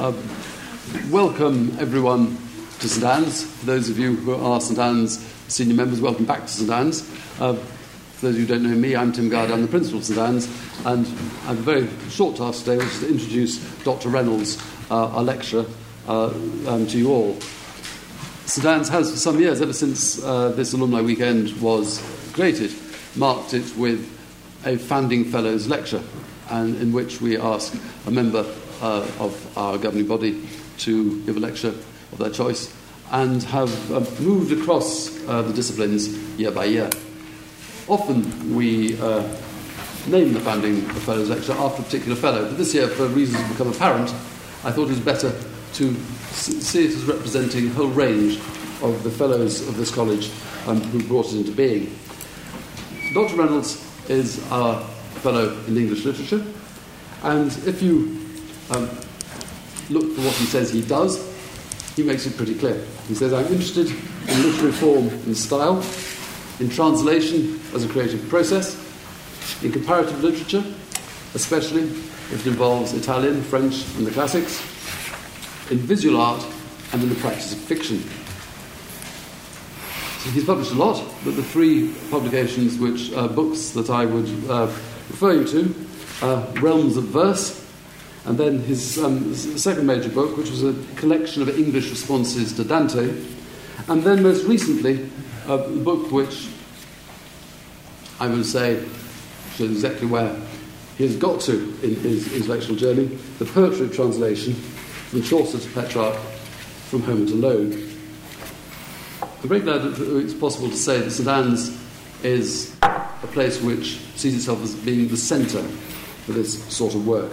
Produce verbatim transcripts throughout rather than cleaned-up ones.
Uh, welcome, everyone, to Saint Anne's. For those of you who are Saint Anne's senior members, welcome back to Saint Anne's. Uh, for those of you who don't know me, I'm Tim Garda, I'm the principal of Saint Anne's, and I have a very short task today, which is to introduce Doctor Reynolds, uh, our lecturer, uh, um, to you all. Saint Anne's has, for some years, ever since uh, this alumni weekend was created, marked it with a Founding Fellows lecture, and in which we ask a member Uh, of our governing body to give a lecture of their choice, and have uh, moved across uh, the disciplines year by year. Often we uh, name the Founding Fellows lecture after a particular fellow, but this year, for reasons that become apparent, I thought it was better to see it as representing a whole range of the fellows of this college um, who brought it into being. Doctor Reynolds is our fellow in English literature, and if you Um, look for what he says he does, he makes it pretty clear. He says, I'm interested in literary form and style, in translation as a creative process, in comparative literature, especially if it involves Italian, French, and the classics, in visual art, and in the practice of fiction. So he's published a lot, but the three publications, which are books that I would uh, refer you to, are Realms of Verse, and then his um, second major book, which was a collection of English responses to Dante, and then most recently, a book which I would say shows exactly where he has got to in his intellectual journey, the poetry translation from Chaucer to Petrarch, from Homer to Lode. I'm very glad that it's possible to say that Saint Anne's is a place which sees itself as being the centre for this sort of work.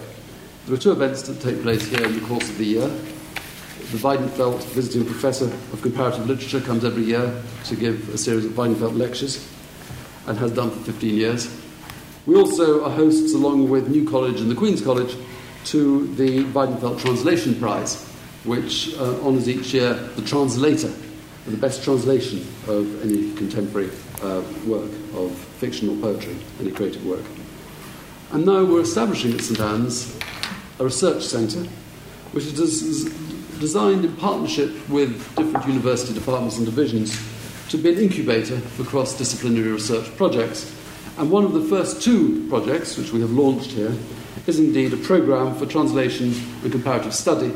There are two events that take place here in the course of the year. The Weidenfeld Visiting Professor of Comparative Literature comes every year to give a series of Weidenfeld lectures, and has done for fifteen years. We also are hosts, along with New College and the Queen's College, to the Weidenfeld Translation Prize, which uh, honours each year the translator for the best translation of any contemporary uh, work of fiction or poetry, any creative work. And now we're establishing at Saint Anne's a research centre, which is designed in partnership with different university departments and divisions to be an incubator for cross-disciplinary research projects. And one of the first two projects, which we have launched here, is indeed a programme for translation and comparative study,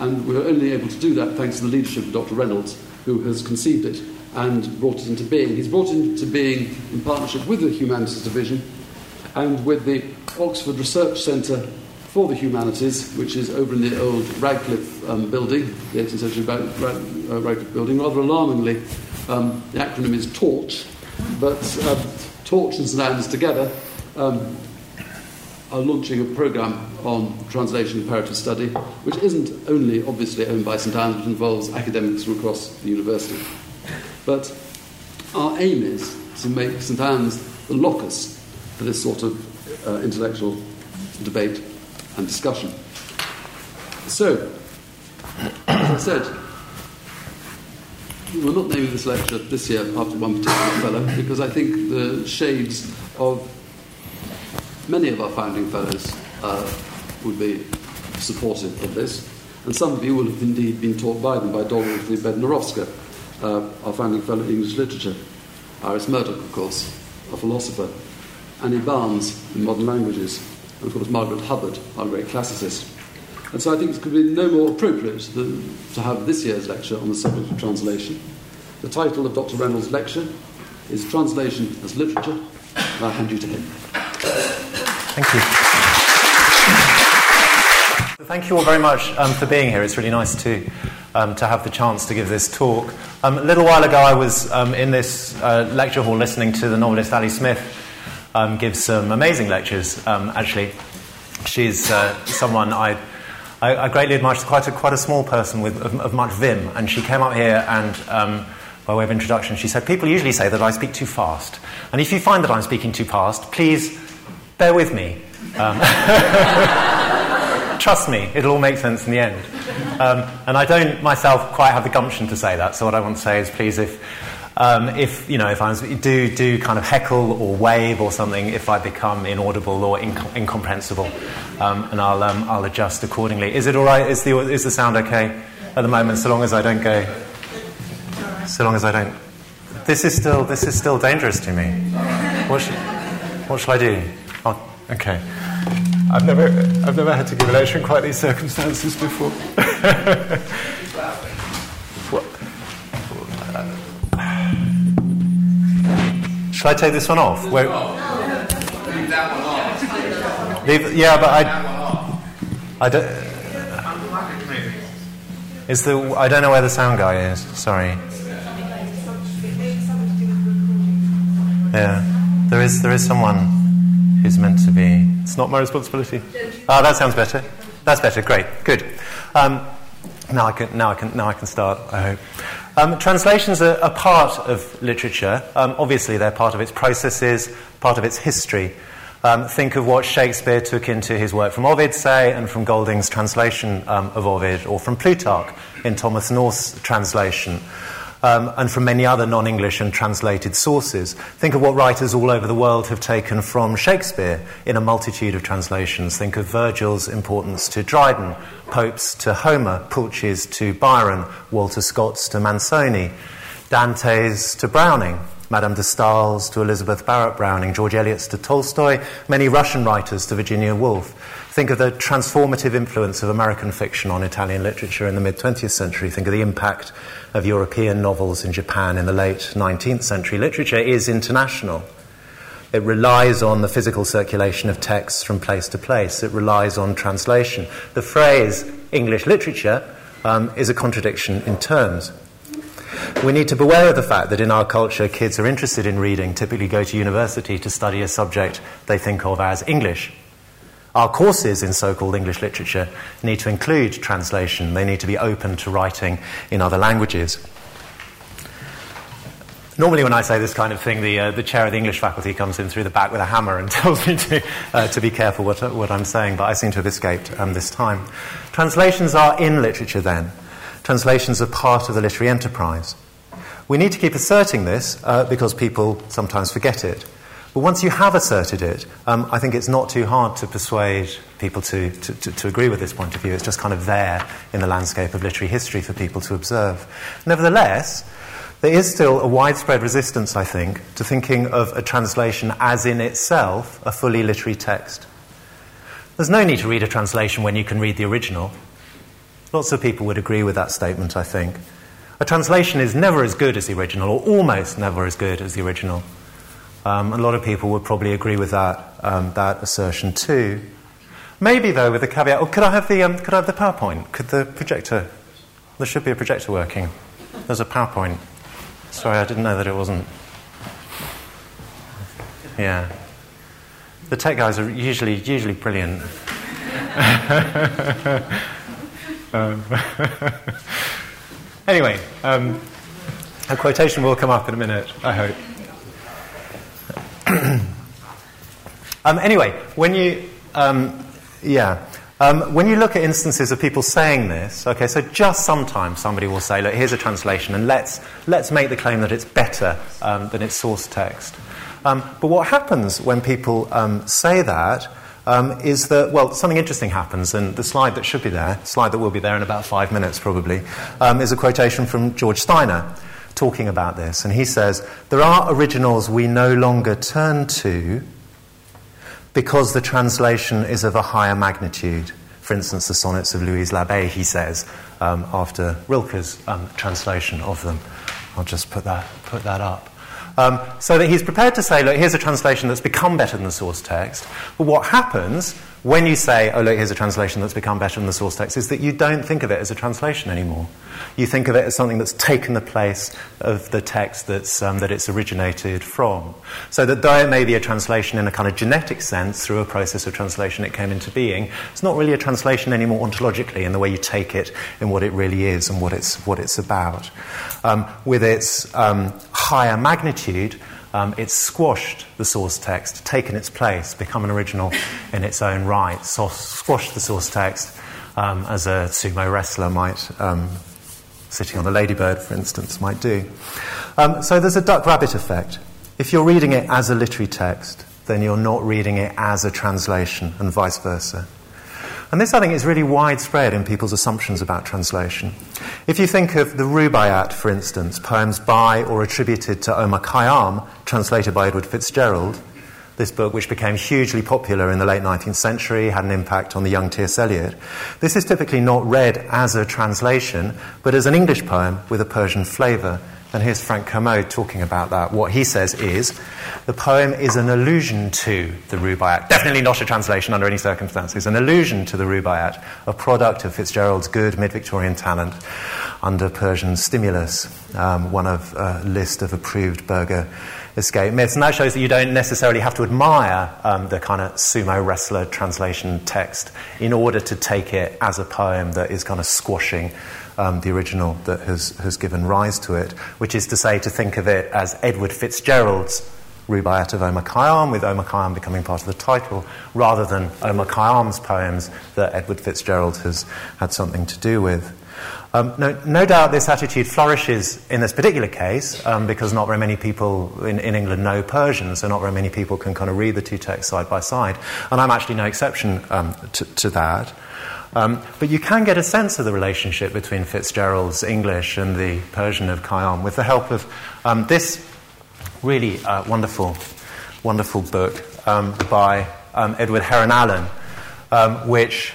and we were only able to do that thanks to the leadership of Doctor Reynolds, who has conceived it and brought it into being. He's brought it into being in partnership with the Humanities Division and with the Oxford Research Centre for the Humanities, which is over in the old Radcliffe um, building, the eighteenth century Rad- Rad- uh, Radcliffe building. Rather alarmingly, um, the acronym is TORCH, but uh, TORCH and Saint Anne's together um, are launching a programme on translation and comparative study, which isn't only obviously owned by Saint Anne's, but involves academics from across the university. But our aim is to make Saint Anne's the locus for this sort of uh, intellectual debate and discussion. So, as I said, we're not naming this lecture this year after one particular fellow, because I think the shades of many of our founding fellows uh, would be supportive of this, and some of you will have indeed been taught by them, by Dolly Bednarowska, uh, our founding fellow in English literature, Iris Murdoch, of course, a philosopher, Annie Barnes in modern languages, and of course Margaret Hubbard, our great classicist. And so I think it could be no more appropriate than to have this year's lecture on the subject of translation. The title of Doctor Reynolds' lecture is Translation as Literature, and I'll hand you to him. Thank you. Thank you all very much um, for being here. It's really nice to um, to have the chance to give this talk. Um, a little while ago I was um, in this uh, lecture hall listening to the novelist Ali Smith Um, gives some amazing lectures. Um, actually, she's uh, someone I, I I greatly admire. She's quite a quite a small person with of, of much vim, and she came up here and um, by way of introduction, she said, "People usually say that I speak too fast, and if you find that I'm speaking too fast, please bear with me. Um, trust me, it'll all make sense in the end." Um, and I don't myself quite have the gumption to say that. So what I want to say is, please, if Um, if you know, if I do do kind of heckle or wave or something, if I become inaudible or inc- incomprehensible, um, and I'll um, I'll adjust accordingly. Is it all right? Is the is the sound okay at the moment? So long as I don't go. So long as I don't. This is still this is still dangerous to me. What should, what shall I do? I'll, okay. I've never I've never had to give a lecture in quite these circumstances before. Should I take this one off? Where... Leave that one off. Leave, yeah, but I. I don't. Is the I don't know where the sound guy is. Sorry. Yeah, there is there is someone who's meant to be. It's not my responsibility. Ah, oh, that sounds better. That's better. Great. Good. Um, now I can now I can now I can start. I hope. Um, translations are, are part of literature. Um, obviously, they're part of its processes, part of its history. Um, think of what Shakespeare took into his work from Ovid, say, and from Golding's translation um, of Ovid, or from Plutarch in Thomas North's translation, um, and from many other non-English and translated sources. Think of what writers all over the world have taken from Shakespeare in a multitude of translations. Think of Virgil's importance to Dryden, Pope's to Homer, Pulci's to Byron, Walter Scott's to Manzoni, Dante's to Browning, Madame de Staël's to Elizabeth Barrett Browning, George Eliot's to Tolstoy, many Russian writers to Virginia Woolf. Think of the transformative influence of American fiction on Italian literature in the mid-twentieth century. Think of the impact of European novels in Japan in the late nineteenth century. Literature is international. It relies on the physical circulation of texts from place to place. It relies on translation. The phrase English literature um, is a contradiction in terms. We need to beware of the fact that in our culture, kids are interested in reading, typically go to university to study a subject they think of as English. Our courses in so-called English literature need to include translation. They need to be open to writing in other languages. Normally when I say this kind of thing, the uh, the chair of the English faculty comes in through the back with a hammer and tells me to uh, to be careful what, what I'm saying, but I seem to have escaped um, this time. Translations are in literature then. Translations are part of the literary enterprise. We need to keep asserting this uh, because people sometimes forget it. But once you have asserted it, um, I think it's not too hard to persuade people to, to, to, to agree with this point of view. It's just kind of there in the landscape of literary history for people to observe. Nevertheless, there is still a widespread resistance, I think, to thinking of a translation as in itself a fully literary text. There's no need to read a translation when you can read the original. Lots of people would agree with that statement, I think. A translation is never as good as the original, or almost never as good as the original. Um, a lot of people would probably agree with that um, that assertion too. Maybe, though, with a caveat. Oh, could I have the um, could I have the PowerPoint? Could the projector? There should be a projector working. There's a PowerPoint. Sorry, I didn't know that it wasn't. Yeah. The tech guys are usually usually brilliant. um, anyway, um, a quotation will come up in a minute, I hope. um, anyway, when you... Um, yeah... Um, when you look at instances of people saying this, okay, so just sometimes somebody will say, look, here's a translation, and let's let's make the claim that it's better um, than its source text. Um, but what happens when people um, say that um, is that, well, something interesting happens, and the slide that should be there, slide that will be there in about five minutes probably, um, is a quotation from George Steiner talking about this, and he says, there are originals we no longer turn to because the translation is of a higher magnitude. For instance, the sonnets of Louise l'Abbé, he says, um, after Rilke's um, translation of them. I'll just put that put that up. Um, so that he's prepared to say, look, here's a translation that's become better than the source text. But what happens when you say, oh, look, here's a translation that's become better than the source text, is that you don't think of it as a translation anymore. You think of it as something that's taken the place of the text that's, um, that it's originated from. So that though it may be a translation in a kind of genetic sense, through a process of translation it came into being, it's not really a translation anymore ontologically in the way you take it and what it really is and what it's, what it's about. Um, with its um, higher magnitude, Um, it's squashed the source text, taken its place, become an original in its own right, so- squashed the source text um, as a sumo wrestler might um, sitting on the ladybird, for instance, might do. Um, so there's a duck-rabbit effect. If you're reading it as a literary text, then you're not reading it as a translation, and vice versa. And this, I think, is really widespread in people's assumptions about translation. If you think of the Rubaiyat, for instance, poems by or attributed to Omar Khayyam, translated by Edward Fitzgerald, this book which became hugely popular in the late nineteenth century, had an impact on the young T S. Eliot. This is typically not read as a translation, but as an English poem with a Persian flavour. And here's Frank Kermode talking about that. What he says is, the poem is an allusion to the Rubaiyat. Definitely not a translation under any circumstances. An allusion to the Rubaiyat, a product of Fitzgerald's good mid-Victorian talent under Persian stimulus, um, one of a list of approved burger escape myths. And that shows that you don't necessarily have to admire um, the kind of sumo wrestler translation text in order to take it as a poem that is kind of squashing Um, the original that has, has given rise to it, which is to say to think of it as Edward Fitzgerald's Rubaiyat of Omar Khayyam, with Omar Khayyam becoming part of the title, rather than Omar Khayyam's poems that Edward Fitzgerald has had something to do with. Um, no, no doubt this attitude flourishes in this particular case um, because not very many people in, in England know Persian, so not very many people can kind of read the two texts side by side. And I'm actually no exception um, to, to that. Um, but you can get a sense of the relationship between Fitzgerald's English and the Persian of Khayyam with the help of um, this really uh, wonderful, wonderful book um, by um, Edward Heron Allen, um, which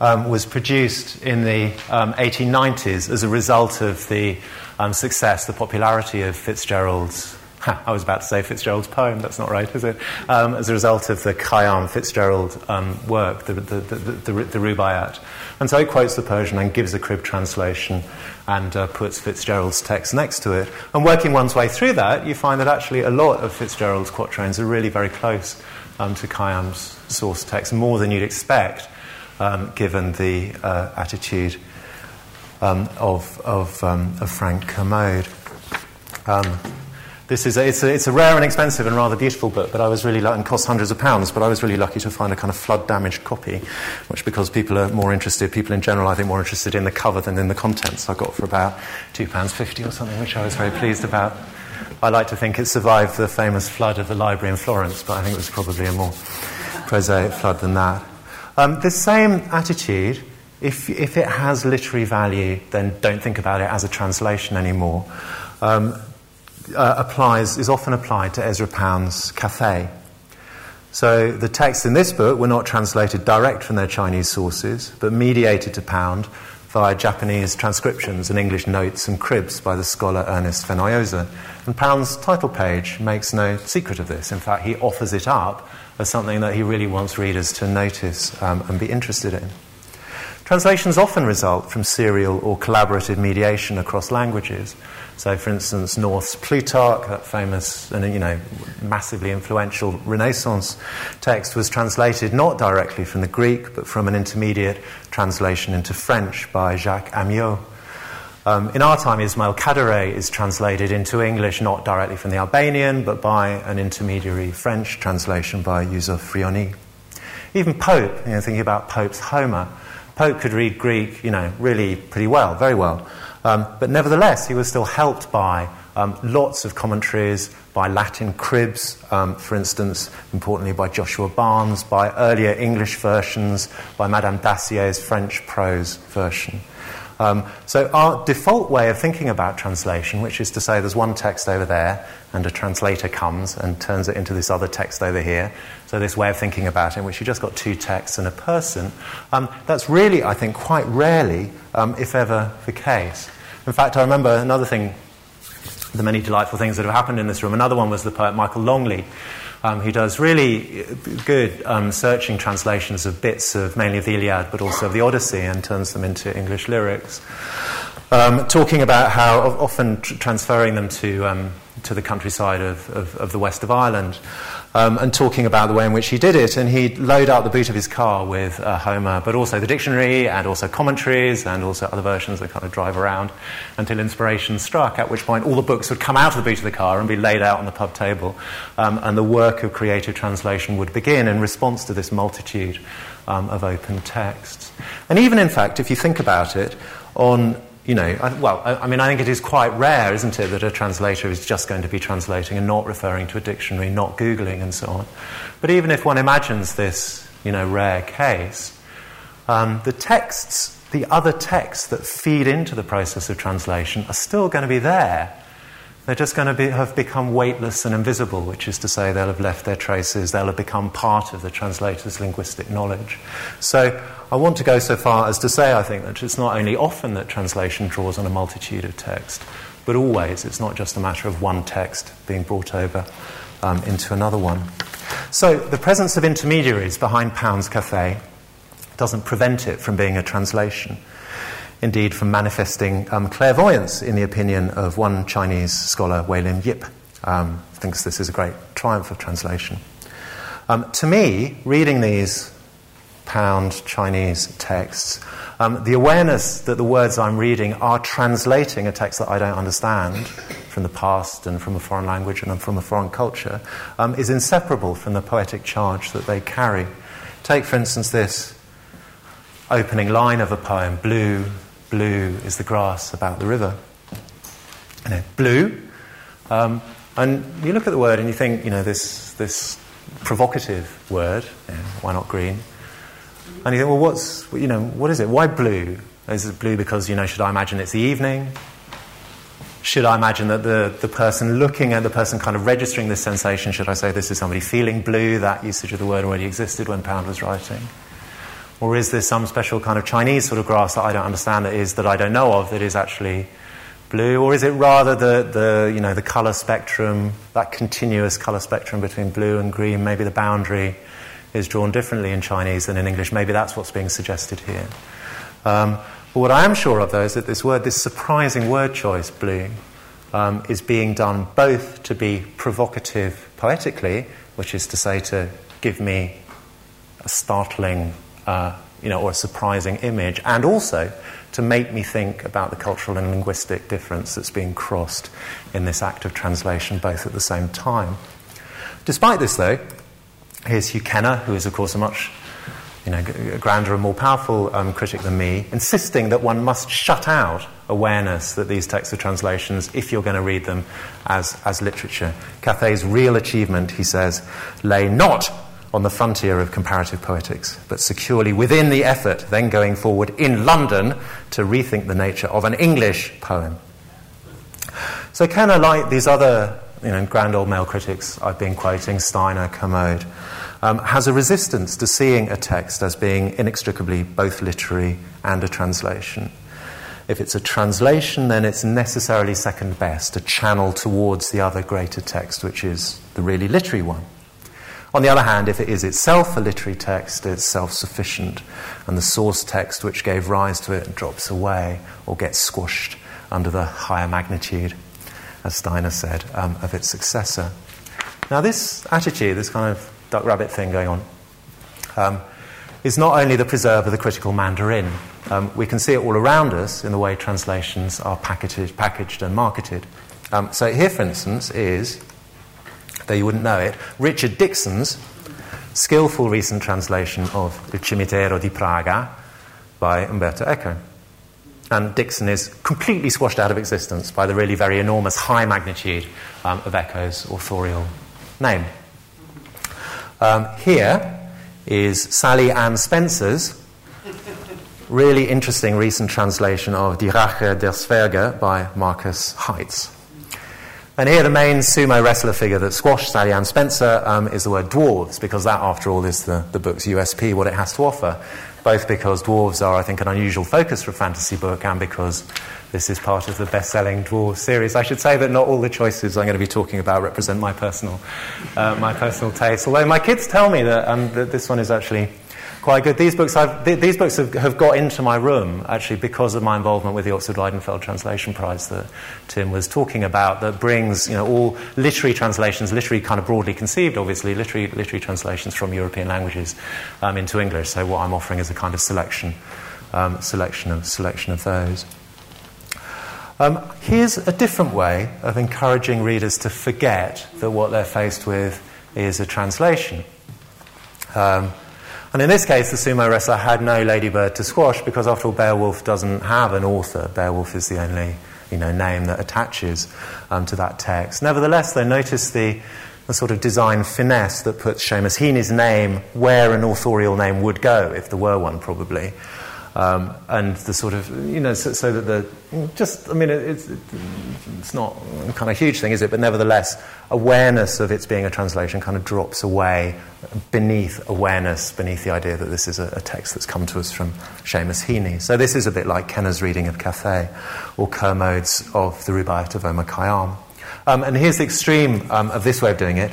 um, was produced in the um, eighteen nineties as a result of the um, success, the popularity of Fitzgerald's I was about to say Fitzgerald's poem, that's not right, is it? Um, as a result of the Khayyam Fitzgerald um, work, the, the, the, the, the Rubaiyat. And so he quotes the Persian and gives a crib translation and uh, puts Fitzgerald's text next to it. And working one's way through that, you find that actually a lot of Fitzgerald's quatrains are really very close um, to Khayyam's source text, more than you'd expect, um, given the uh, attitude um, of, of, um, of Frank Kermode. Um, This is a, it's, a, it's a rare and expensive and rather beautiful book, but I was really lucky, and costs hundreds of pounds, but I was really lucky to find a kind of flood-damaged copy, which because people are more interested, people in general, I think, more interested in the cover than in the contents, I got for about two pounds fifty or something, which I was very pleased about. I like to think it survived the famous flood of the library in Florence, but I think it was probably a more prosaic flood than that. Um, this same attitude, if, if it has literary value, then don't think about it as a translation anymore. Um, Uh, applies is often applied to Ezra Pound's Cathay. So the texts in this book were not translated direct from their Chinese sources, but mediated to Pound via Japanese transcriptions and English notes and cribs by the scholar Ernest Fenollosa. And Pound's title page makes no secret of this. In fact, he offers it up as something that he really wants readers to notice um, and be interested in. Translations often result from serial or collaborative mediation across languages. So, for instance, North's Plutarch, that famous and, you know, massively influential Renaissance text, was translated not directly from the Greek, but from an intermediate translation into French by Jacques Amyot. Um, in our time, Ismail Kadare is translated into English not directly from the Albanian, but by an intermediary French translation by Yusuf Frioni. Even Pope, you know, thinking about Pope's Homer, Pope could read Greek, you know, really pretty well, very well. Um, but nevertheless, he was still helped by um, lots of commentaries, by Latin cribs, um, for instance, importantly by Joshua Barnes, by earlier English versions, by Madame Dacier's French prose version. Um, so our default way of thinking about translation, which is to say there's one text over there and a translator comes and turns it into this other text over here, so this way of thinking about it in which you've just got two texts and a person, um, that's really, I think, quite rarely, um, if ever, the case. In fact, I remember another thing, the many delightful things that have happened in this room. Another one was the poet Michael Longley, um, who does really good um, searching translations of bits of mainly of the Iliad, but also of the Odyssey, and turns them into English lyrics, um, talking about how often tr- transferring them to um, to the countryside of, of, of the west of Ireland, um, and talking about the way in which he did it. And he'd load up the boot of his car with uh, Homer, but also the dictionary and also commentaries and also other versions that kind of drive around until inspiration struck, at which point all the books would come out of the boot of the car and be laid out on the pub table, um, and the work of creative translation would begin in response to this multitude um, of open texts. And even, in fact, if you think about it, on you know, I, well, I, I mean, I think it is quite rare, isn't it, that a translator is just going to be translating and not referring to a dictionary, not Googling and so on. But even if one imagines this, you know, rare case, um, the texts, the other texts that feed into the process of translation are still going to be there. They're just going to be, have become weightless and invisible, which is to say they'll have left their traces, they'll have become part of the translator's linguistic knowledge. So I want to go so far as to say, I think, that it's not only often that translation draws on a multitude of text, but always. It's not just a matter of one text being brought over um, into another one. So the presence of intermediaries behind Pound's Cafe doesn't prevent it from being a translation. Indeed, from manifesting um, clairvoyance, in the opinion of one Chinese scholar, Weilin Yip, um, thinks this is a great triumph of translation. Um, to me, reading these Pound Chinese texts, um, the awareness that the words I'm reading are translating a text that I don't understand from the past and from a foreign language and from a foreign culture um, is inseparable from the poetic charge that they carry. Take, for instance, this opening line of a poem, blue, blue is the grass about the river. You know, blue. Um, and you look at the word and you think, you know, this this provocative word. You know, why not green? And you think, well, what's you know, what is it? Why blue? Is it blue because, you know, should I imagine it's the evening? Should I imagine that the, the person looking at the person kind of registering this sensation? Should I say this is somebody feeling blue? That usage of the word already existed when Pound was writing. Or is there some special kind of Chinese sort of grass that I don't understand, that is that I don't know of, that is actually blue? Or is it rather the, the you know, the colour spectrum, that continuous colour spectrum between blue and green? Maybe the boundary is drawn differently in Chinese than in English. Maybe that's what's being suggested here. Um, but what I am sure of, though, is that this word, this surprising word choice, blue, um, is being done both to be provocative poetically, which is to say to give me a startling Uh, you know, or a surprising image, and also to make me think about the cultural and linguistic difference that's being crossed in this act of translation, both at the same time. Despite this, though, here's Hugh Kenner, who is, of course, a much you know, grander and more powerful um, critic than me, insisting that one must shut out awareness that these texts are translations if you're going to read them as, as literature. Cathay's real achievement, he says, lay not on the frontier of comparative poetics, but securely within the effort then going forward in London to rethink the nature of an English poem. So Kenner, like these other you know, grand old male critics I've been quoting, Steiner, Kermode, um, has a resistance to seeing a text as being inextricably both literary and a translation. If it's a translation, then it's necessarily second best, a channel towards the other greater text, which is the really literary one. On the other hand, if it is itself a literary text, it's self-sufficient, and the source text which gave rise to it drops away or gets squashed under the higher magnitude, as Steiner said, um, of its successor. Now this attitude, this kind of duck-rabbit thing going on, um, is not only the preserve of the critical Mandarin. Um, we can see it all around us in the way translations are packaged, packaged and marketed. Um, so here, for instance, is... though you wouldn't know it, Richard Dixon's skillful recent translation of Il Cimitero di Praga by Umberto Eco. And Dixon is completely squashed out of existence by the really very enormous high magnitude um, of Eco's authorial name. Um, here is Sally Ann Spencer's really interesting recent translation of Die Rache der Zwerge by Marcus Heitz. And here the main sumo wrestler figure that squashed Sally Ann Spencer um, is the word dwarves, because that, after all, is the, the book's U S P, what it has to offer, both because dwarves are, I think, an unusual focus for a fantasy book and because this is part of the best-selling dwarf series. I should say that not all the choices I'm going to be talking about represent my personal uh, my personal taste, although my kids tell me that, um, that this one is actually quite good. These books, I've, th- these books have, have got into my room, actually, because of my involvement with the Oxford Weidenfeld Translation Prize that Tim was talking about, that brings you know, all literary translations, literary kind of broadly conceived, obviously, literary literary translations from European languages um, into English. So what I'm offering is a kind of selection, um, selection of selection of those. Um, here's a different way of encouraging readers to forget that what they're faced with is a translation. Um, And in this case, the sumo wrestler had no ladybird to squash because, after all, Beowulf doesn't have an author. Beowulf is the only, you know, name that attaches um, to that text. Nevertheless, though, notice the, the sort of design finesse that puts Seamus Heaney's name where an authorial name would go, if there were one, probably. Um, and the sort of, you know, so, so that the, just, I mean, it, it's, it's not kind of a huge thing, is it? But nevertheless, awareness of its being a translation kind of drops away beneath awareness, beneath the idea that this is a, a text that's come to us from Seamus Heaney. So this is a bit like Kenna's reading of Cathay or Kermode's of the Rubaiyat of Omar Khayyam. Um, and here's the extreme um, of this way of doing it.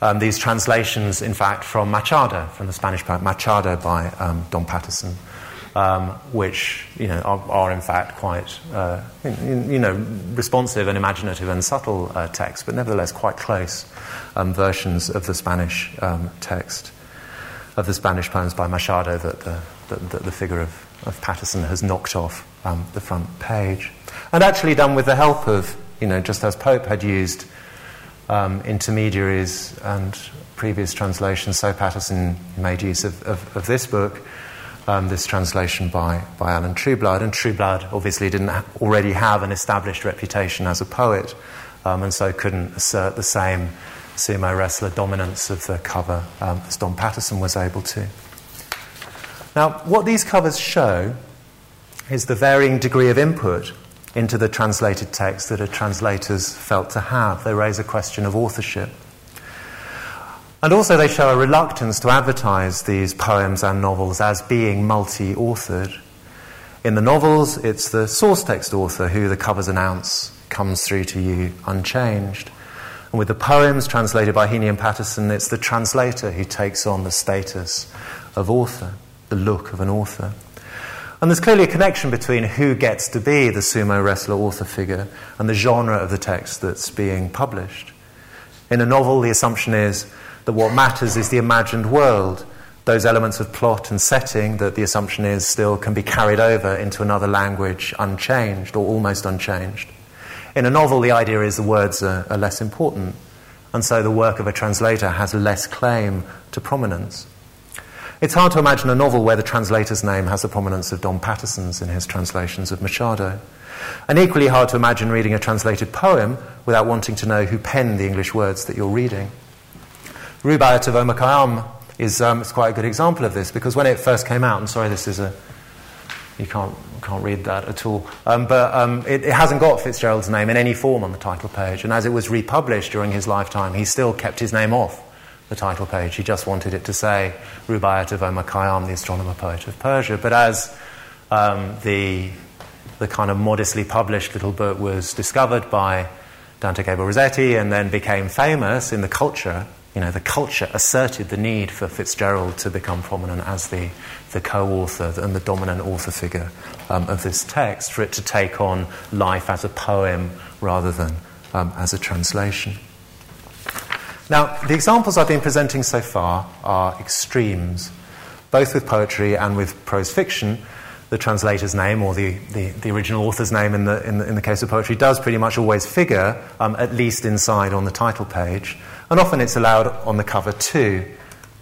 Um, these translations, in fact, from Machado, from the Spanish poet Machado by um, Don Patterson, um, which, you know, are, are in fact quite, uh, in, you know, responsive and imaginative and subtle uh, texts, but nevertheless quite close um, versions of the Spanish um, text, of the Spanish poems by Machado that the, that, that the figure of, of Patterson has knocked off um, the front page. And actually done with the help of, you know, just as Pope had used Um, intermediaries and previous translations. So Patterson made use of, of, of this book, um, this translation by, by Alan Trueblood. And Trueblood obviously didn't ha- already have an established reputation as a poet, um, and so couldn't assert the same sumo wrestler dominance of the cover um, as Don Patterson was able to. Now, what these covers show is the varying degree of input into the translated text that a translator's felt to have. They raise a question of authorship. And also they show a reluctance to advertise these poems and novels as being multi-authored. In the novels, it's the source text author who the covers announce comes through to you unchanged. And with the poems translated by Heaney and Patterson, it's the translator who takes on the status of author, the look of an author. And there's clearly a connection between who gets to be the sumo wrestler author figure and the genre of the text that's being published. In a novel, the assumption is that what matters is the imagined world, those elements of plot and setting that the assumption is still can be carried over into another language unchanged or almost unchanged. In a novel, the idea is the words are, are less important, and so the work of a translator has less claim to prominence. It's hard to imagine a novel where the translator's name has the prominence of Don Patterson's in his translations of Machado. And equally hard to imagine reading a translated poem without wanting to know who penned the English words that you're reading. Rubaiyat of Omar Khayyam is um, it's quite a good example of this, because when it first came out, I'm sorry, this is a... You can't can't read that at all. Um, but um, it, it hasn't got Fitzgerald's name in any form on the title page. And as it was republished during his lifetime, he still kept his name off the title page. He just wanted it to say Rubaiyat of Omar Khayyam, the astronomer poet of Persia. But as um, the the kind of modestly published little book was discovered by Dante Gabriel Rossetti and then became famous in the culture, you know, the culture asserted the need for Fitzgerald to become prominent as the, the co-author and the dominant author figure um, of this text, for it to take on life as a poem rather than um, as a translation. Now, the examples I've been presenting so far are extremes. Both with poetry and with prose fiction, the translator's name or the, the, the original author's name in the, in the in the case of poetry does pretty much always figure, um, at least inside on the title page. And often it's allowed on the cover too,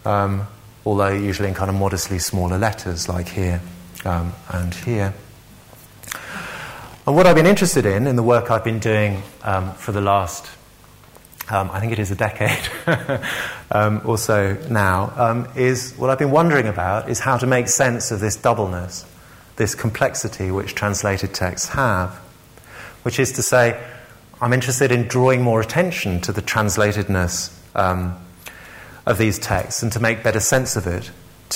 um, although usually in kind of modestly smaller letters like here um, and here. And what I've been interested in, in the work I've been doing um, for the last... Um, I think it is a decade um, or so now, um, is what I've been wondering about is how to make sense of this doubleness, this complexity which translated texts have, which is to say I'm interested in drawing more attention to the translatedness um, of these texts and to make better sense of it,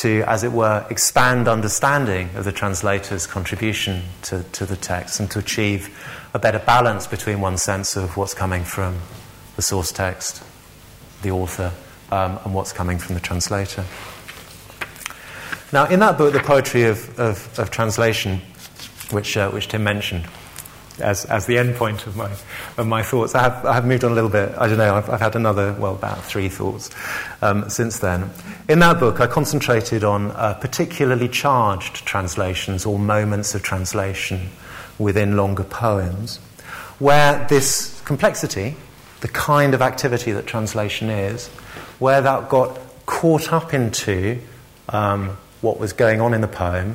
to, as it were, expand understanding of the translator's contribution to, to the text and to achieve a better balance between one's sense of what's coming from the source text, the author, um, and what's coming from the translator. Now, in that book, The Poetry of, of, of Translation, which uh, which Tim mentioned as as the end point of my of my thoughts, I have I have moved on a little bit. I don't know. I've, I've had another well about three thoughts um, since then. In that book, I concentrated on uh, particularly charged translations or moments of translation within longer poems, where this complexity, the kind of activity that translation is, where that got caught up into um, what was going on in the poem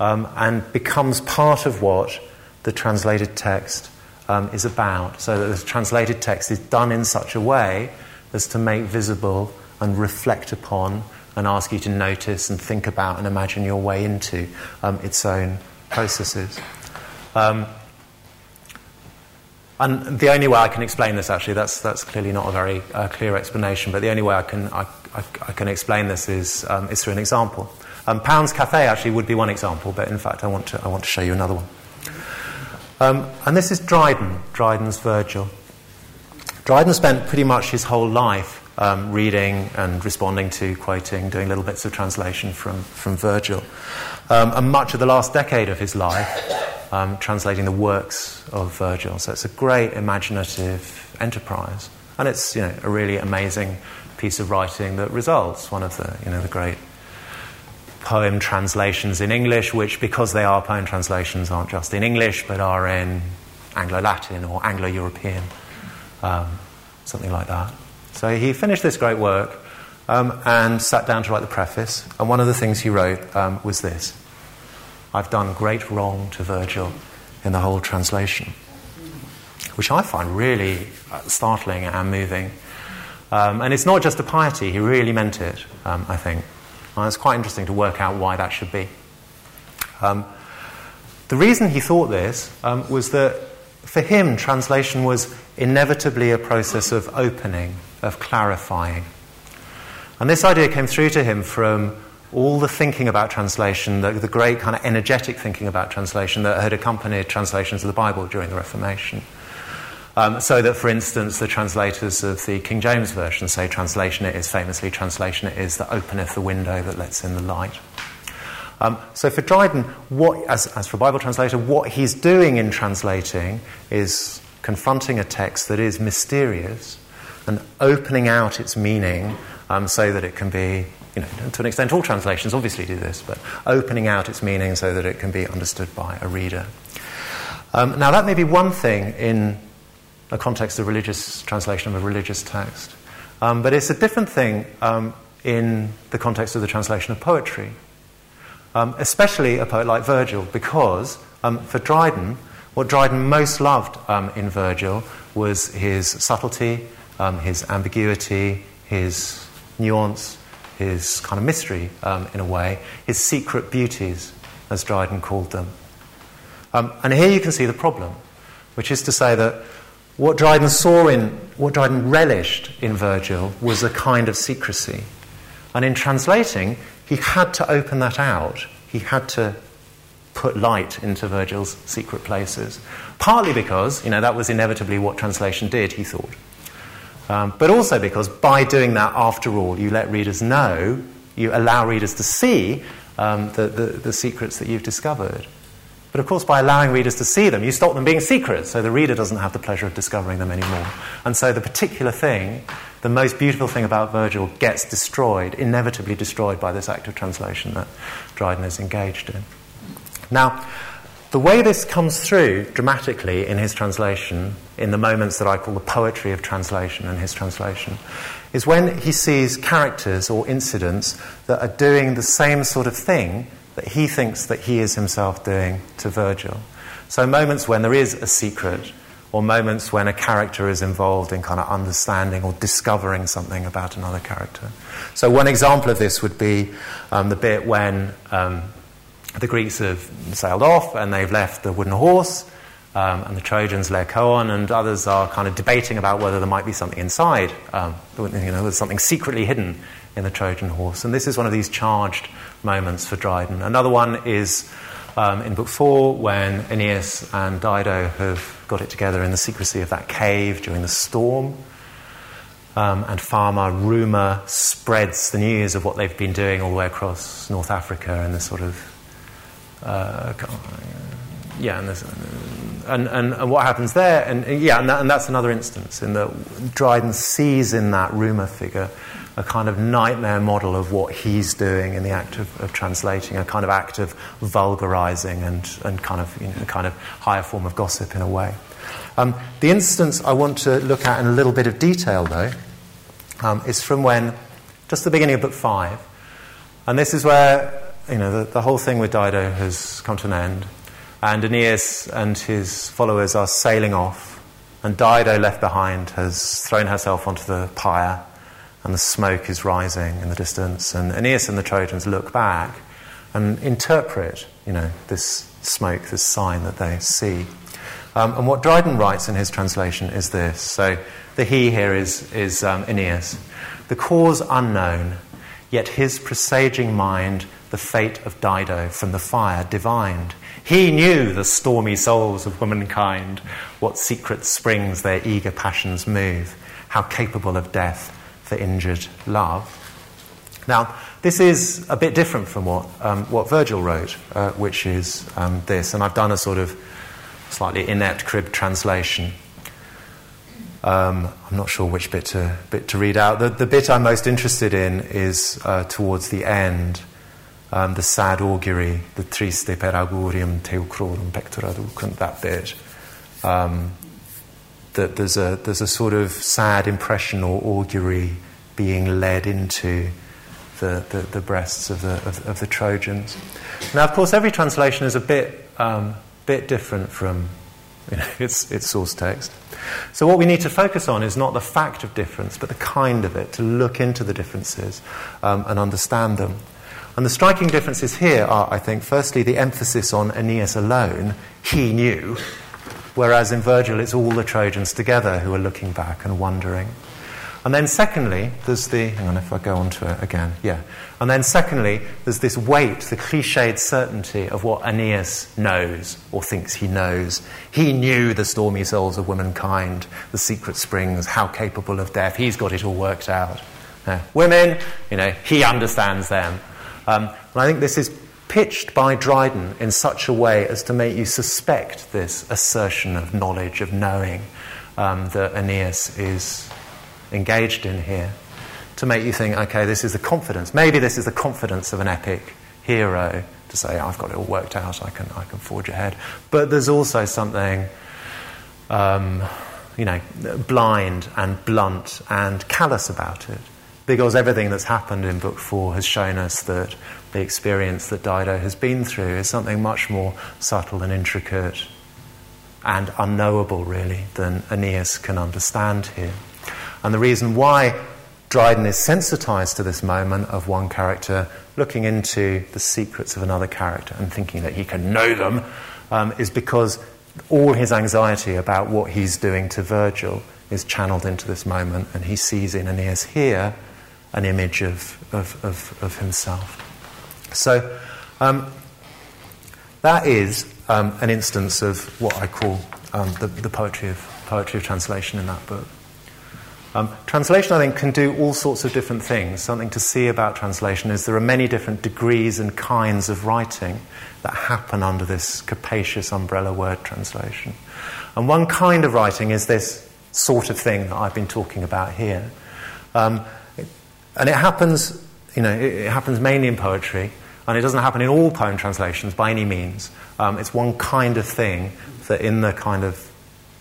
um, and becomes part of what the translated text um, is about, so that the translated text is done in such a way as to make visible and reflect upon and ask you to notice and think about and imagine your way into um, its own processes. Um, and the only way I can explain this, actually, that's that's clearly not a very uh, clear explanation, but the only way I can I, I, I can explain this is um, is through an example. Um, Pound's Cathay actually would be one example, but in fact I want to I want to show you another one. Um, and this is Dryden, Dryden's Virgil. Dryden spent pretty much his whole life Um, reading and responding to, quoting, doing little bits of translation from, from Virgil. Um, and much of the last decade of his life, um, translating the works of Virgil. So it's a great imaginative enterprise. And it's, you know, a really amazing piece of writing that results, one of the, you know, the great poem translations in English, which, because they are poem translations, aren't just in English, but are in Anglo-Latin or Anglo-European, um, something like that. So he finished this great work um, and sat down to write the preface. And one of the things he wrote um, was this: "I've done great wrong to Virgil in the whole translation," which I find really startling and moving. Um, and it's not just a piety. He really meant it, um, I think. And it's quite interesting to work out why that should be. Um, the reason he thought this um, was that for him, translation was inevitably a process of opening, of clarifying. And this idea came through to him from all the thinking about translation, the, the great kind of energetic thinking about translation that had accompanied translations of the Bible during the Reformation. Um, so that, for instance, the translators of the King James Version say translation it is, famously, translation it is that openeth the window that lets in the light. Um, so for Dryden, what, as, as for a Bible translator, what he's doing in translating is confronting a text that is mysterious and opening out its meaning um, so that it can be, you know, to an extent all translations obviously do this, but opening out its meaning so that it can be understood by a reader. Um, now that may be one thing in a context of religious translation of a religious text, um, but it's a different thing um, in the context of the translation of poetry, um, especially a poet like Virgil, because um, for Dryden, what Dryden most loved um, in Virgil was his subtlety, um, his ambiguity, his nuance, his kind of mystery, um, in a way, his secret beauties, as Dryden called them. Um, and here you can see the problem, which is to say that what Dryden saw in, what Dryden relished in Virgil was a kind of secrecy. And in translating, he had to open that out. He had to put light into Virgil's secret places, partly because, you know, that was inevitably what translation did, he thought, um, but also because by doing that, after all, you let readers know, you allow readers to see um, the, the, the secrets that you've discovered. But of course, by allowing readers to see them, you stop them being secrets, so the reader doesn't have the pleasure of discovering them anymore. And so the particular thing, the most beautiful thing about Virgil, gets destroyed, inevitably destroyed, by this act of translation that Dryden is engaged in. Now, the way this comes through dramatically in his translation, in the moments that I call the poetry of translation and his translation, is when he sees characters or incidents that are doing the same sort of thing that he thinks that he is himself doing to Virgil. So moments when there is a secret, or moments when a character is involved in kind of understanding or discovering something about another character. So one example of this would be um, the bit when... Um, The Greeks have sailed off and they've left the wooden horse, um, and the Trojans, Laocoon, and others are kind of debating about whether there might be something inside. Um, you know, there's something secretly hidden in the Trojan horse. And this is one of these charged moments for Dryden. Another one is um, in Book Four, when Aeneas and Dido have got it together in the secrecy of that cave during the storm. Um, and farmer rumour spreads the news of what they've been doing all the way across North Africa and this sort of Uh, yeah, and, and, and, and what happens there, and, and yeah, and, that, and that's another instance in that Dryden sees in that rumour figure a kind of nightmare model of what he's doing in the act of, of translating, a kind of act of vulgarising and, and kind of, you know, a kind of higher form of gossip in a way. Um, the instance I want to look at in a little bit of detail, though, um, is from when just the beginning of book five. And this is where, you know, the, the whole thing with Dido has come to an end. And Aeneas and his followers are sailing off. And Dido, left behind, has thrown herself onto the pyre. And the smoke is rising in the distance. And Aeneas and the Trojans look back and interpret, you know, this smoke, this sign that they see. Um, and what Dryden writes in his translation is this. So the he here is, is um, Aeneas. The cause unknown, yet his presaging mind the fate of Dido from the fire divined. He knew the stormy souls of womankind, what secret springs their eager passions move, how capable of death for injured love. Now, this is a bit different from what um, what Virgil wrote, uh, which is um, this, and I've done a sort of slightly inept crib translation. Um, I'm not sure which bit to bit to read out. The, the bit I'm most interested in is uh, towards the end, um, the sad augury, the triste per augurium teucrorum pectora ducunt, that bit. Um, that there's a there's a sort of sad impression or augury being led into the, the, the breasts of the of, of the Trojans. Now, of course, every translation is a bit um, bit different from, you know, its its source text. So what we need to focus on is not the fact of difference, but the kind of it, to look into the differences um, and understand them. And the striking differences here are, I think, firstly, the emphasis on Aeneas alone, he knew, whereas in Virgil it's all the Trojans together who are looking back and wondering. And then secondly, there's the... Hang on, if I go on to it again. Yeah. And then secondly, there's this weight, the cliched certainty of what Aeneas knows or thinks he knows. He knew the stormy souls of womankind, the secret springs, how capable of death. He's got it all worked out. Yeah. Women, you know, he understands them. Um, and I think this is pitched by Dryden in such a way as to make you suspect this assertion of knowledge, of knowing, um, that Aeneas is... engaged in here, to make you think, okay, this is the confidence, maybe this is the confidence of an epic hero to say, I've got it all worked out, I can I can forge ahead. But there's also something um, you know, blind and blunt and callous about it, because everything that's happened in book four has shown us that the experience that Dido has been through is something much more subtle and intricate and unknowable, really, than Aeneas can understand here. And the reason why Dryden is sensitised to this moment of one character looking into the secrets of another character and thinking that he can know them um, is because all his anxiety about what he's doing to Virgil is channelled into this moment, and he sees in Aeneas here an image of, of, of, of himself. So um, that is um, an instance of what I call um, the, the poetry of, poetry of translation in that book. Um, translation, I think, can do all sorts of different things. Something to see about translation is there are many different degrees and kinds of writing that happen under this capacious umbrella word translation. And one kind of writing is this sort of thing that I've been talking about here. Um, it, and it happens, you know, it, it happens mainly in poetry, and it doesn't happen in all poem translations by any means. Um, it's one kind of thing that in the kind of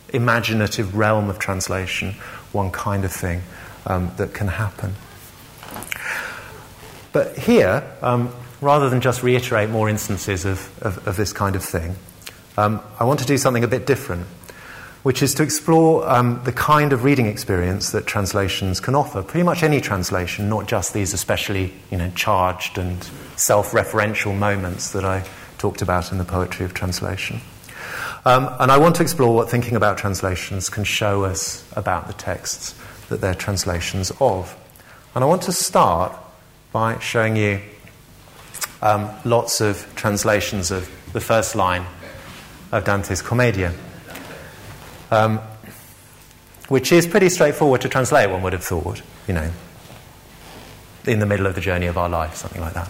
imaginative realm of translation, one kind of thing um, that can happen. But here, um, rather than just reiterate more instances of, of, of this kind of thing, um, I want to do something a bit different, which is to explore um, the kind of reading experience that translations can offer. Pretty much any translation, not just these especially, you know, charged and self-referential moments that I talked about in the poetry of translation. Um, and I want to explore what thinking about translations can show us about the texts that they're translations of. And I want to start by showing you um, lots of translations of the first line of Dante's Commedia, um, which is pretty straightforward to translate, one would have thought, you know, in the middle of the journey of our life, something like that.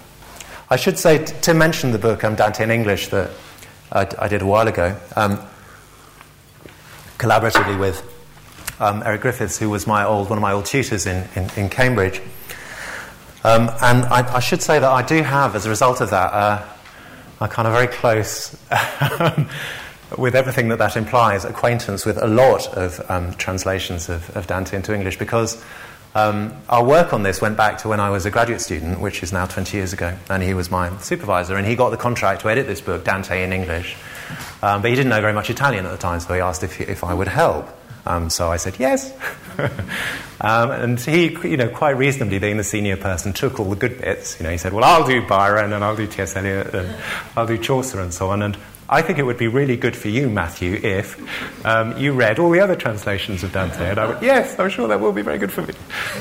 I should say, t- Tim mentioned the book um, Dante in English that I, I did a while ago, um, collaboratively with um, Eric Griffiths, who was my old one of my old tutors in, in, in Cambridge. Um, and I, I should say that I do have, as a result of that, uh, a kind of very close, with everything that that implies, acquaintance with a lot of um, translations of, of Dante into English, because Um, our work on this went back to when I was a graduate student, which is now twenty years ago, and he was my supervisor, and he got the contract to edit this book, Dante, in English. Um, but he didn't know very much Italian at the time, so he asked if, if I would help. Um, so I said yes. um, and he, you know, quite reasonably, being the senior person, took all the good bits. You know, he said, well, I'll do Byron, and I'll do T S. Eliot, and I'll do Chaucer, and so on. And I think it would be really good for you, Matthew, if um, you read all the other translations of Dante. And I went, yes, I'm sure that will be very good for me.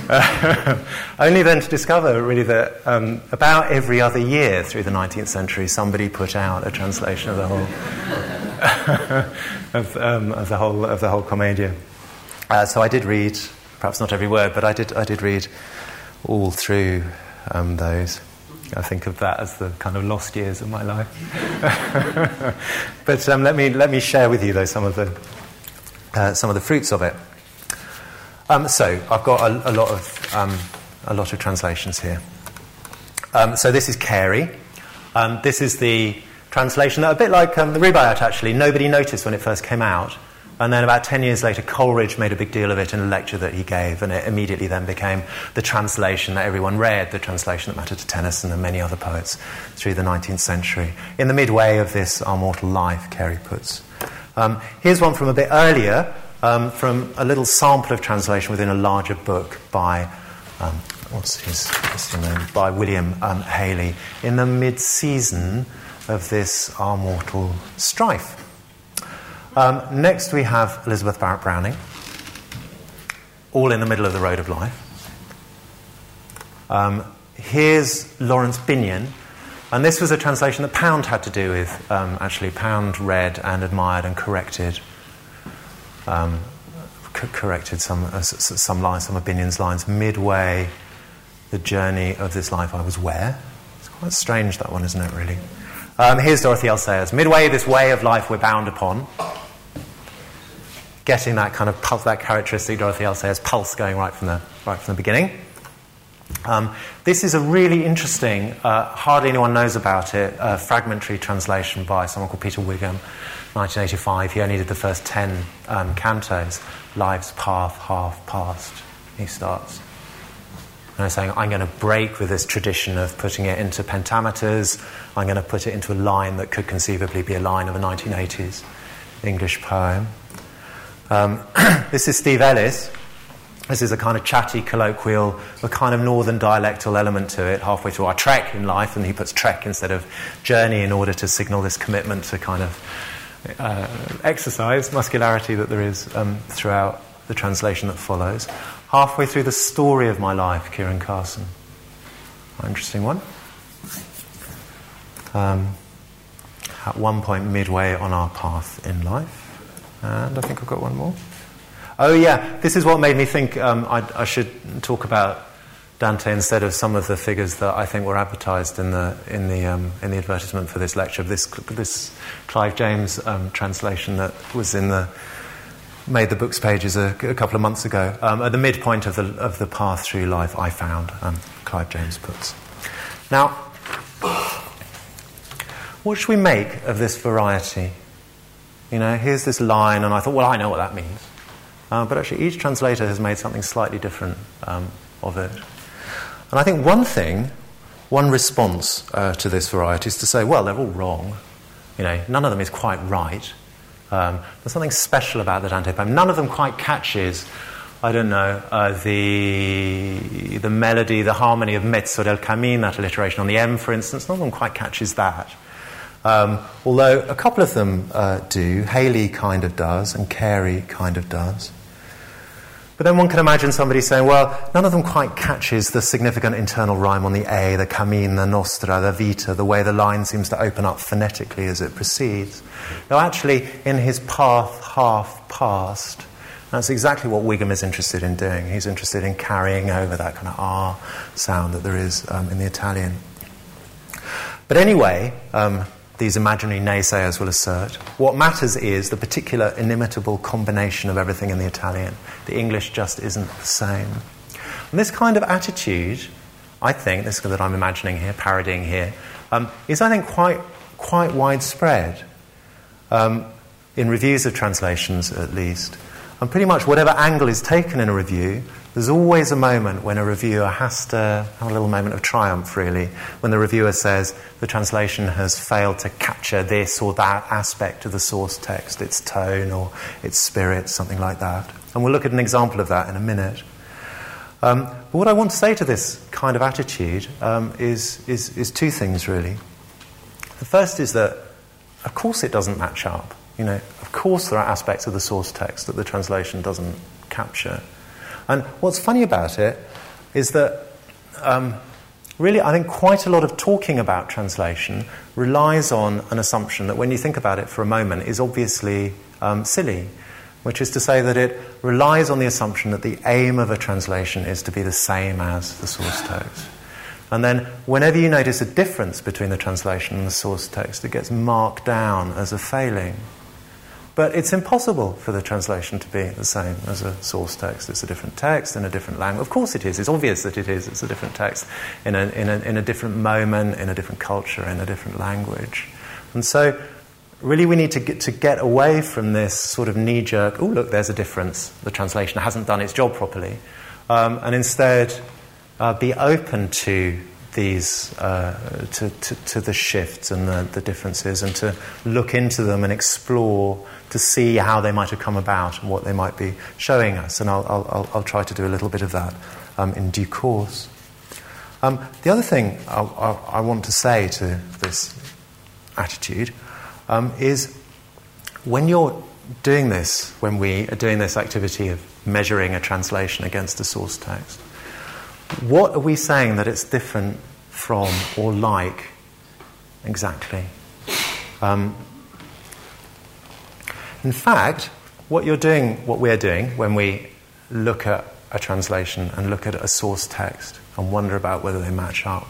Uh, only then to discover, really, that um, about every other year through the nineteenth century, somebody put out a translation of the whole of, um, of the whole of the whole Commedia. Uh, so I did read, perhaps not every word, but I did I did read all through um, those. I think of that as the kind of lost years of my life. but um, let me let me share with you though some of the uh, some of the fruits of it. Um, so I've got a, a lot of um, a lot of translations here. Um, so this is Carey. Um, this is the translation that a bit like um, the Rubaiyat. Actually, nobody noticed when it first came out, and then about ten years later, Coleridge made a big deal of it in a lecture that he gave, and it immediately then became the translation that everyone read, the translation that mattered to Tennyson and many other poets through the nineteenth century. In the midway of this, our mortal life, Carey puts. Um, here's one from a bit earlier, um, from a little sample of translation within a larger book by, um, what's his, what's his name? By William um, Haley, in the mid-season of this, our mortal strife. Um, next we have Elizabeth Barrett Browning, all in the middle of the road of life. Um, here's Lawrence Binion, and this was a translation that Pound had to do with. Um, actually, Pound read and admired and corrected um, c- corrected some uh, some lines, some of Binion's lines. Midway, the journey of this life I was where. It's quite strange, that one, isn't it? Really. Um, here's Dorothy L. Sayers. Midway, this way of life we're bound upon. Getting that kind of pulse, that characteristic Dorothy L. Sayers pulse going right from the right from the beginning. Um, this is a really interesting, uh, hardly anyone knows about it, uh, fragmentary translation by someone called Peter Wigham, nineteen eighty-five. He only did the first ten um, cantos. Life's path, half past. He starts. And I'm saying, I'm going to break with this tradition of putting it into pentameters. I'm going to put it into a line that could conceivably be a line of a nineteen eighties English poem. Um, this is Steve Ellis. This is a kind of chatty, colloquial, a kind of northern dialectal element to it, halfway through our trek in life, and he puts trek instead of journey in order to signal this commitment to kind of uh, exercise, muscularity that there is um, throughout the translation that follows. Halfway through the story of my life, Kieran Carson. Interesting one. Um, at one point, midway on our path in life. And I think I've got one more. Oh, yeah, this is what made me think um, I, I should talk about Dante instead of some of the figures that I think were advertised in the in the um, in the advertisement for this lecture. This this Clive James um, translation that was in the. Made the book's pages a, a couple of months ago. Um, at the midpoint of the of the path through life, I found, um, Clive James puts. Now, what should we make of this variety? You know, here's this line, and I thought, well, I know what that means. Uh, but actually, each translator has made something slightly different um, of it. And I think one thing, one response uh, to this variety is to say, well, they're all wrong. You know, none of them is quite right. Um, there's something special about the Dante poem. None of them quite catches, I don't know, uh, the the melody, the harmony of Mezzo del Cammin, that alliteration on the M, for instance. None of them quite catches that. Um, although a couple of them uh, do. Haley kind of does, and Carey kind of does. But then one can imagine somebody saying, well, none of them quite catches the significant internal rhyme on the A, the Cammin, the Nostra, the Vita, the way the line seems to open up phonetically as it proceeds. Now, actually, in his path half past, that's exactly what Wigham is interested in doing. He's interested in carrying over that kind of R sound that there is um, in the Italian. But anyway, um, these imaginary naysayers will assert, what matters is the particular inimitable combination of everything in the Italian. The English just isn't the same. And this kind of attitude, I think, this that I'm imagining here, parodying here, um, is, I think, quite quite widespread. Um, in reviews of translations, at least. And pretty much whatever angle is taken in a review, There's always a moment when a reviewer has to have a little moment of triumph, really, when the reviewer says the translation has failed to capture this or that aspect of the source text, its tone or its spirit, something like that. And we'll look at an example of that in a minute. Um, but what I want to say to this kind of attitude um, is, is, is two things, really. The first is that, of course, it doesn't match up. You know, of course there are aspects of the source text that the translation doesn't capture. And what's funny about it is that, um, really, I think quite a lot of talking about translation relies on an assumption that, when you think about it for a moment, is obviously um, silly, which is to say that it relies on the assumption that the aim of a translation is to be the same as the source text. And then whenever you notice a difference between the translation and the source text, it gets marked down as a failing. But it's impossible for the translation to be the same as a source text. It's a different text in a different language. Of course it is. It's obvious that it is. It's a different text in a, in a, in a different moment, in a different culture, in a different language. And so really we need to get, to get away from this sort of knee-jerk, oh, look, there's a difference. The translation hasn't done its job properly. Um, and instead... Uh, be open to these, uh, to, to, to the shifts and the, the differences, and to look into them and explore to see how they might have come about and what they might be showing us. And I'll, I'll, I'll try to do a little bit of that um, in due course. Um, the other thing I'll, I'll, I want to say to this attitude um, is when you're doing this, when we are doing this activity of measuring a translation against a source text, what are we saying that it's different from or like exactly? Um, in fact, what you're doing, what we're doing when we look at a translation and look at a source text and wonder about whether they match up,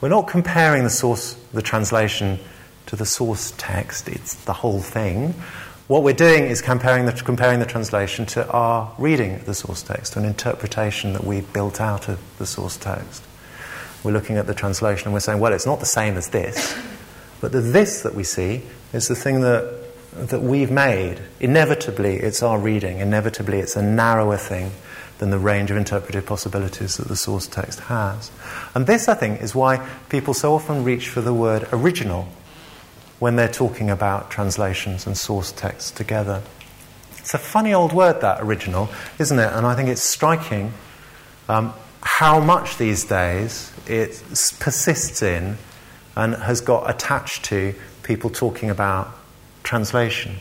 we're not comparing the source, the translation to the source text. It's the whole thing. What we're doing is comparing the, comparing the translation to our reading of the source text, to an interpretation that we've built out of the source text. We're looking at the translation and we're saying, well, it's not the same as this, but the this that we see is the thing that, that we've made. Inevitably, it's our reading. Inevitably, it's a narrower thing than the range of interpretive possibilities that the source text has. And this, I think, is why people so often reach for the word original when they're talking about translations and source texts together. It's a funny old word, that, original, isn't it? And I think it's striking um, how much these days it persists in and has got attached to people talking about translation.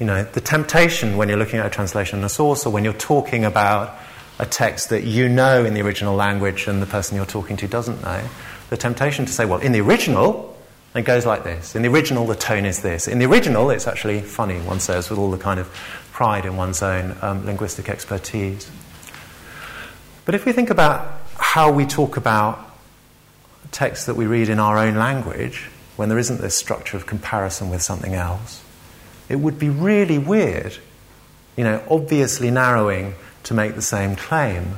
You know, the temptation when you're looking at a translation and a source, or when you're talking about a text that you know in the original language and the person you're talking to doesn't know, the temptation to say, well, in the original... It goes like this. In the original, the tone is this. In the original, it's actually funny, one says, with all the kind of pride in one's own um, linguistic expertise. But if we think about how we talk about texts that we read in our own language, when there isn't this structure of comparison with something else, it would be really weird, you know, obviously narrowing to make the same claim.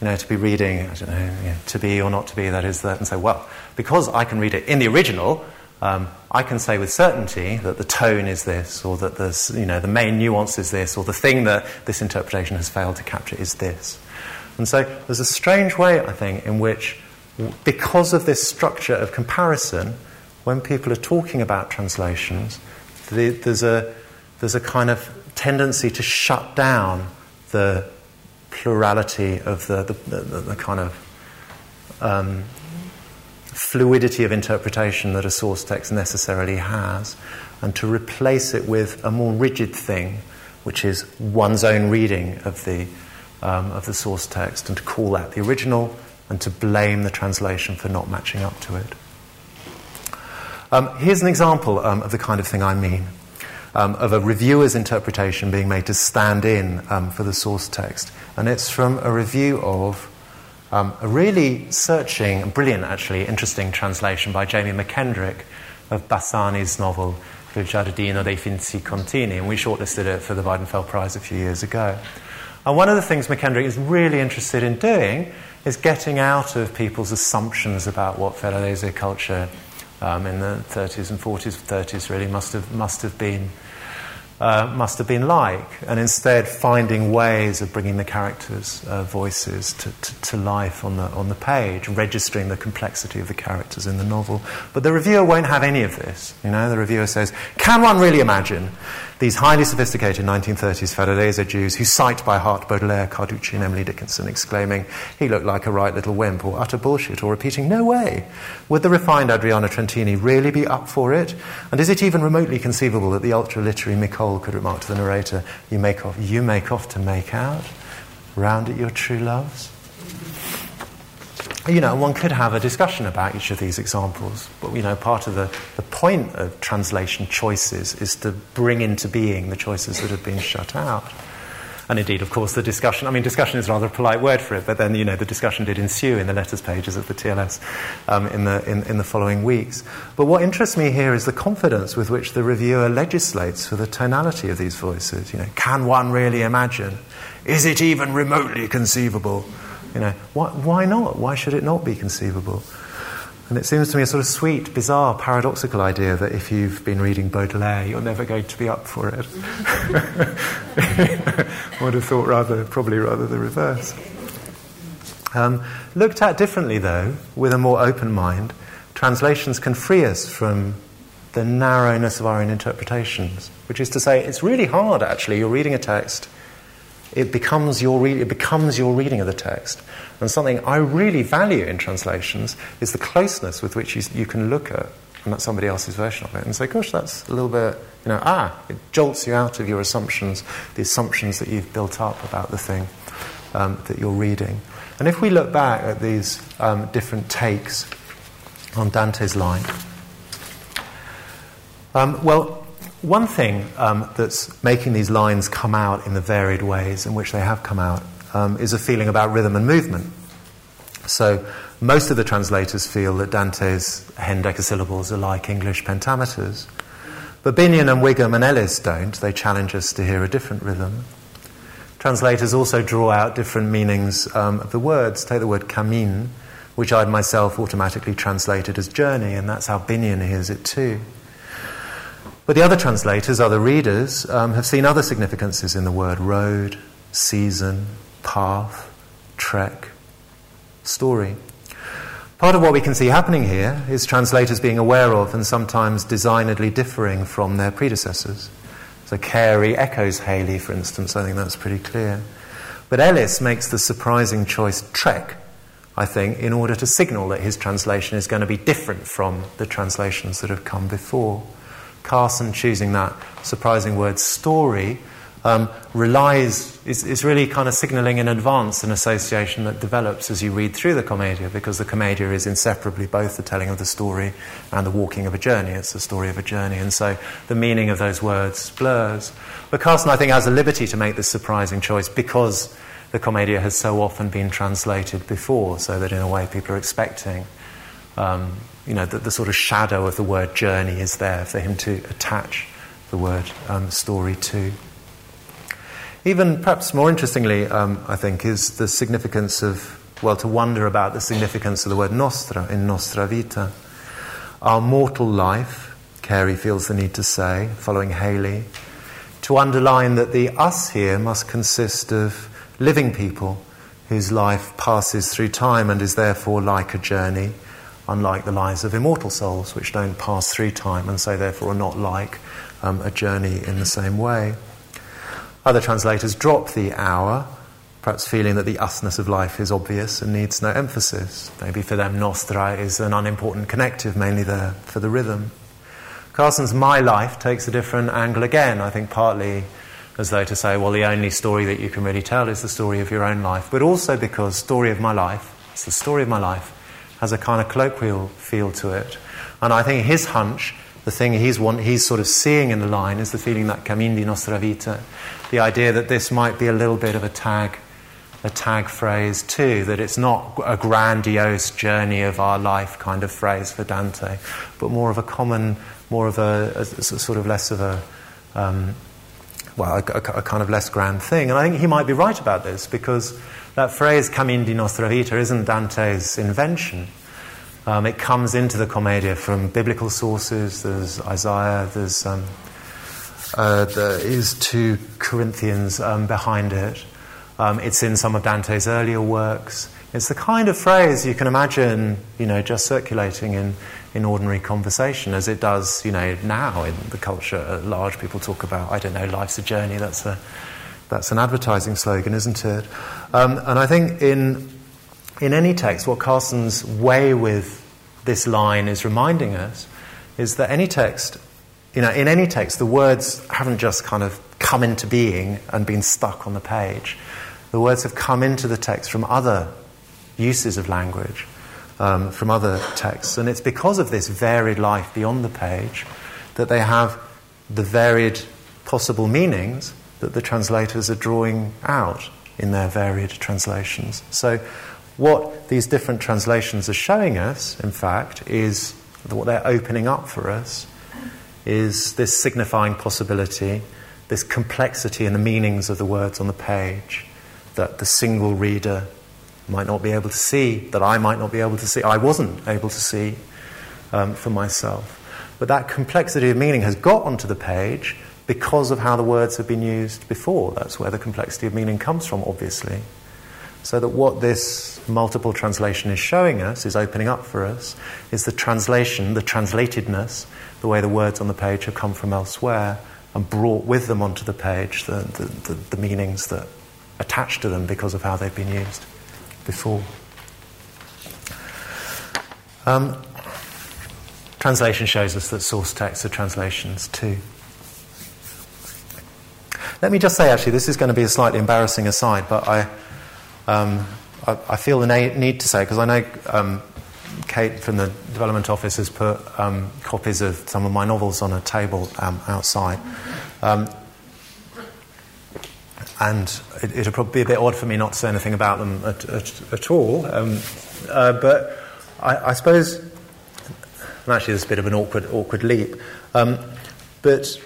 You know, to be reading, I don't know, you know, to be or not to be, that is that, and say, well, because I can read it in the original, um, I can say with certainty that the tone is this, or that the, you know, the main nuance is this, or the thing that this interpretation has failed to capture is this. And so there's a strange way, I think, in which, because of this structure of comparison, when people are talking about translations, the, there's a there's a kind of tendency to shut down the plurality of the, the, the, the kind of um, fluidity of interpretation that a source text necessarily has, and to replace it with a more rigid thing, which is one's own reading of the um, of the source text, and to call that the original, and to blame the translation for not matching up to it. Um, here's an example um, of the kind of thing I mean. Um, of a reviewer's interpretation being made to stand in um, for the source text. And it's from a review of um, a really searching, brilliant actually, interesting translation by Jamie McKendrick of Bassani's novel Il Giardino dei Finzi Contini, and we shortlisted it for the Weidenfeld Prize a few years ago. And one of the things McKendrick is really interested in doing is getting out of people's assumptions about what Ferrarese culture Um, in the thirties and forties, thirties really must have must have been uh, must have been like, and instead finding ways of bringing the characters' uh, voices to, to, to life on the, on the page, registering the complexity of the characters in the novel. But the reviewer won't have any of this. You know, the reviewer says, can one really imagine these highly sophisticated nineteen thirties Farellese Jews who cite by heart Baudelaire, Carducci and Emily Dickinson, exclaiming, he looked like a right little wimp, or utter bullshit, or repeating, no way. Would the refined Adriana Trentini really be up for it? And is it even remotely conceivable that the ultra-literary Nicole could remark to the narrator, you make off, you make off to make out, round at your true loves? You know, one could have a discussion about each of these examples, but, you know, part of the, the point of translation choices is to bring into being the choices that have been shut out. And indeed, of course, the discussion, I mean, discussion is rather a polite word for it, but then, you know, the discussion did ensue in the letters pages of the T L S um, in the in, in the following weeks. But what interests me here is the confidence with which the reviewer legislates for the tonality of these voices. You know, can one really imagine? Is it even remotely conceivable? You know, why, why not? Why should it not be conceivable? And it seems to me a sort of sweet, bizarre, paradoxical idea that if you've been reading Baudelaire, you're never going to be up for it. I would have thought rather, probably rather the reverse. Um, looked at differently, though, with a more open mind, translations can free us from the narrowness of our own interpretations, which is to say, it's really hard, actually. You're reading a text, It becomes your re- it becomes your reading of the text. And something I really value in translations is the closeness with which you, you can look at and at somebody else's version of it and say, gosh, that's a little bit, you know, ah, it jolts you out of your assumptions, the assumptions that you've built up about the thing um, that you're reading. And if we look back at these um, different takes on Dante's line, um, well... one thing um, that's making these lines come out in the varied ways in which they have come out um, is a feeling about rhythm and movement. So most of the translators feel that Dante's hendecasyllables are like English pentameters. But Binion and Wigham and Ellis don't. They challenge us to hear a different rhythm. Translators also draw out different meanings um, of the words. Take the word camin, which I'd myself automatically translated as journey, and that's how Binion hears it too. But the other translators, other readers, um, have seen other significances in the word road, season, path, trek, story. Part of what we can see happening here is translators being aware of and sometimes designedly differing from their predecessors. So Carey echoes Haley, for instance. I think that's pretty clear. But Ellis makes the surprising choice trek, I think, in order to signal that his translation is going to be different from the translations that have come before. Carson choosing that surprising word story um, relies, is, is really kind of signalling in advance an association that develops as you read through the Commedia, because the Commedia is inseparably both the telling of the story and the walking of a journey. It's the story of a journey, and so the meaning of those words blurs. But Carson, I think, has a liberty to make this surprising choice because the Commedia has so often been translated before, so that in a way people are expecting... Um, you know, the, the sort of shadow of the word journey is there for him to attach the word um, story to. Even perhaps more interestingly, um, I think, is the significance of, well, to wonder about the significance of the word nostra in nostra vita. Our mortal life, Carey feels the need to say, following Haley, to underline that the us here must consist of living people whose life passes through time and is therefore like a journey, unlike the lives of immortal souls, which don't pass through time and so therefore are not like um, a journey in the same way. Other translators drop the hour, perhaps feeling that the usness of life is obvious and needs no emphasis. Maybe for them nostra is an unimportant connective, mainly there for the rhythm. Carson's my life takes a different angle again, I think partly as though to say, well, the only story that you can really tell is the story of your own life, but also because story of my life, it's the story of my life, has a kind of colloquial feel to it. And I think his hunch, the thing he's want, he's sort of seeing in the line, is the feeling that Camin di nostra vita, the idea that this might be a little bit of a tag, a tag phrase too, that it's not a grandiose journey of our life kind of phrase for Dante, but more of a common, more of a, a, a sort of less of a... Um, well, a, a kind of less grand thing. And I think he might be right about this, because that phrase, Camin di nostra vita, isn't Dante's invention. Um, it comes into the Commedia from biblical sources. There's Isaiah, there's um, uh, there is to Corinthians um, behind it. Um, it's in some of Dante's earlier works. It's the kind of phrase you can imagine, you know, just circulating in, in ordinary conversation, as it does, you know, now in the culture at large. People talk about, I don't know, life's a journey. That's a that's an advertising slogan, isn't it? Um, and I think in in any text, what Carson's way with this line is reminding us is that any text, you know, in any text, the words haven't just kind of come into being and been stuck on the page. The words have come into the text from other uses of language, um, from other texts. And it's because of this varied life beyond the page that they have the varied possible meanings that the translators are drawing out in their varied translations. So what these different translations are showing us, in fact, is what they're opening up for us is this signifying possibility, this complexity in the meanings of the words on the page that the single reader might not be able to see, that I might not be able to see, I wasn't able to see um, for myself. But that complexity of meaning has got onto the page because of how the words have been used before. That's where the complexity of meaning comes from, obviously. So that what this multiple translation is showing us, is opening up for us, is the translation, the translatedness, the way the words on the page have come from elsewhere and brought with them onto the page the, the, the, the meanings that attach to them because of how they've been used before. Um, translation shows us that source texts are translations too. Let me just say, actually, this is going to be a slightly embarrassing aside, but I um, I, I feel the na- need to say, because I know um, Kate from the development office has put um, copies of some of my novels on a table um, outside. Um, and it, it'll probably be a bit odd for me not to say anything about them at, at, at all. Um, uh, but I, I suppose, and actually it's a bit of an awkward, awkward leap. Um, but...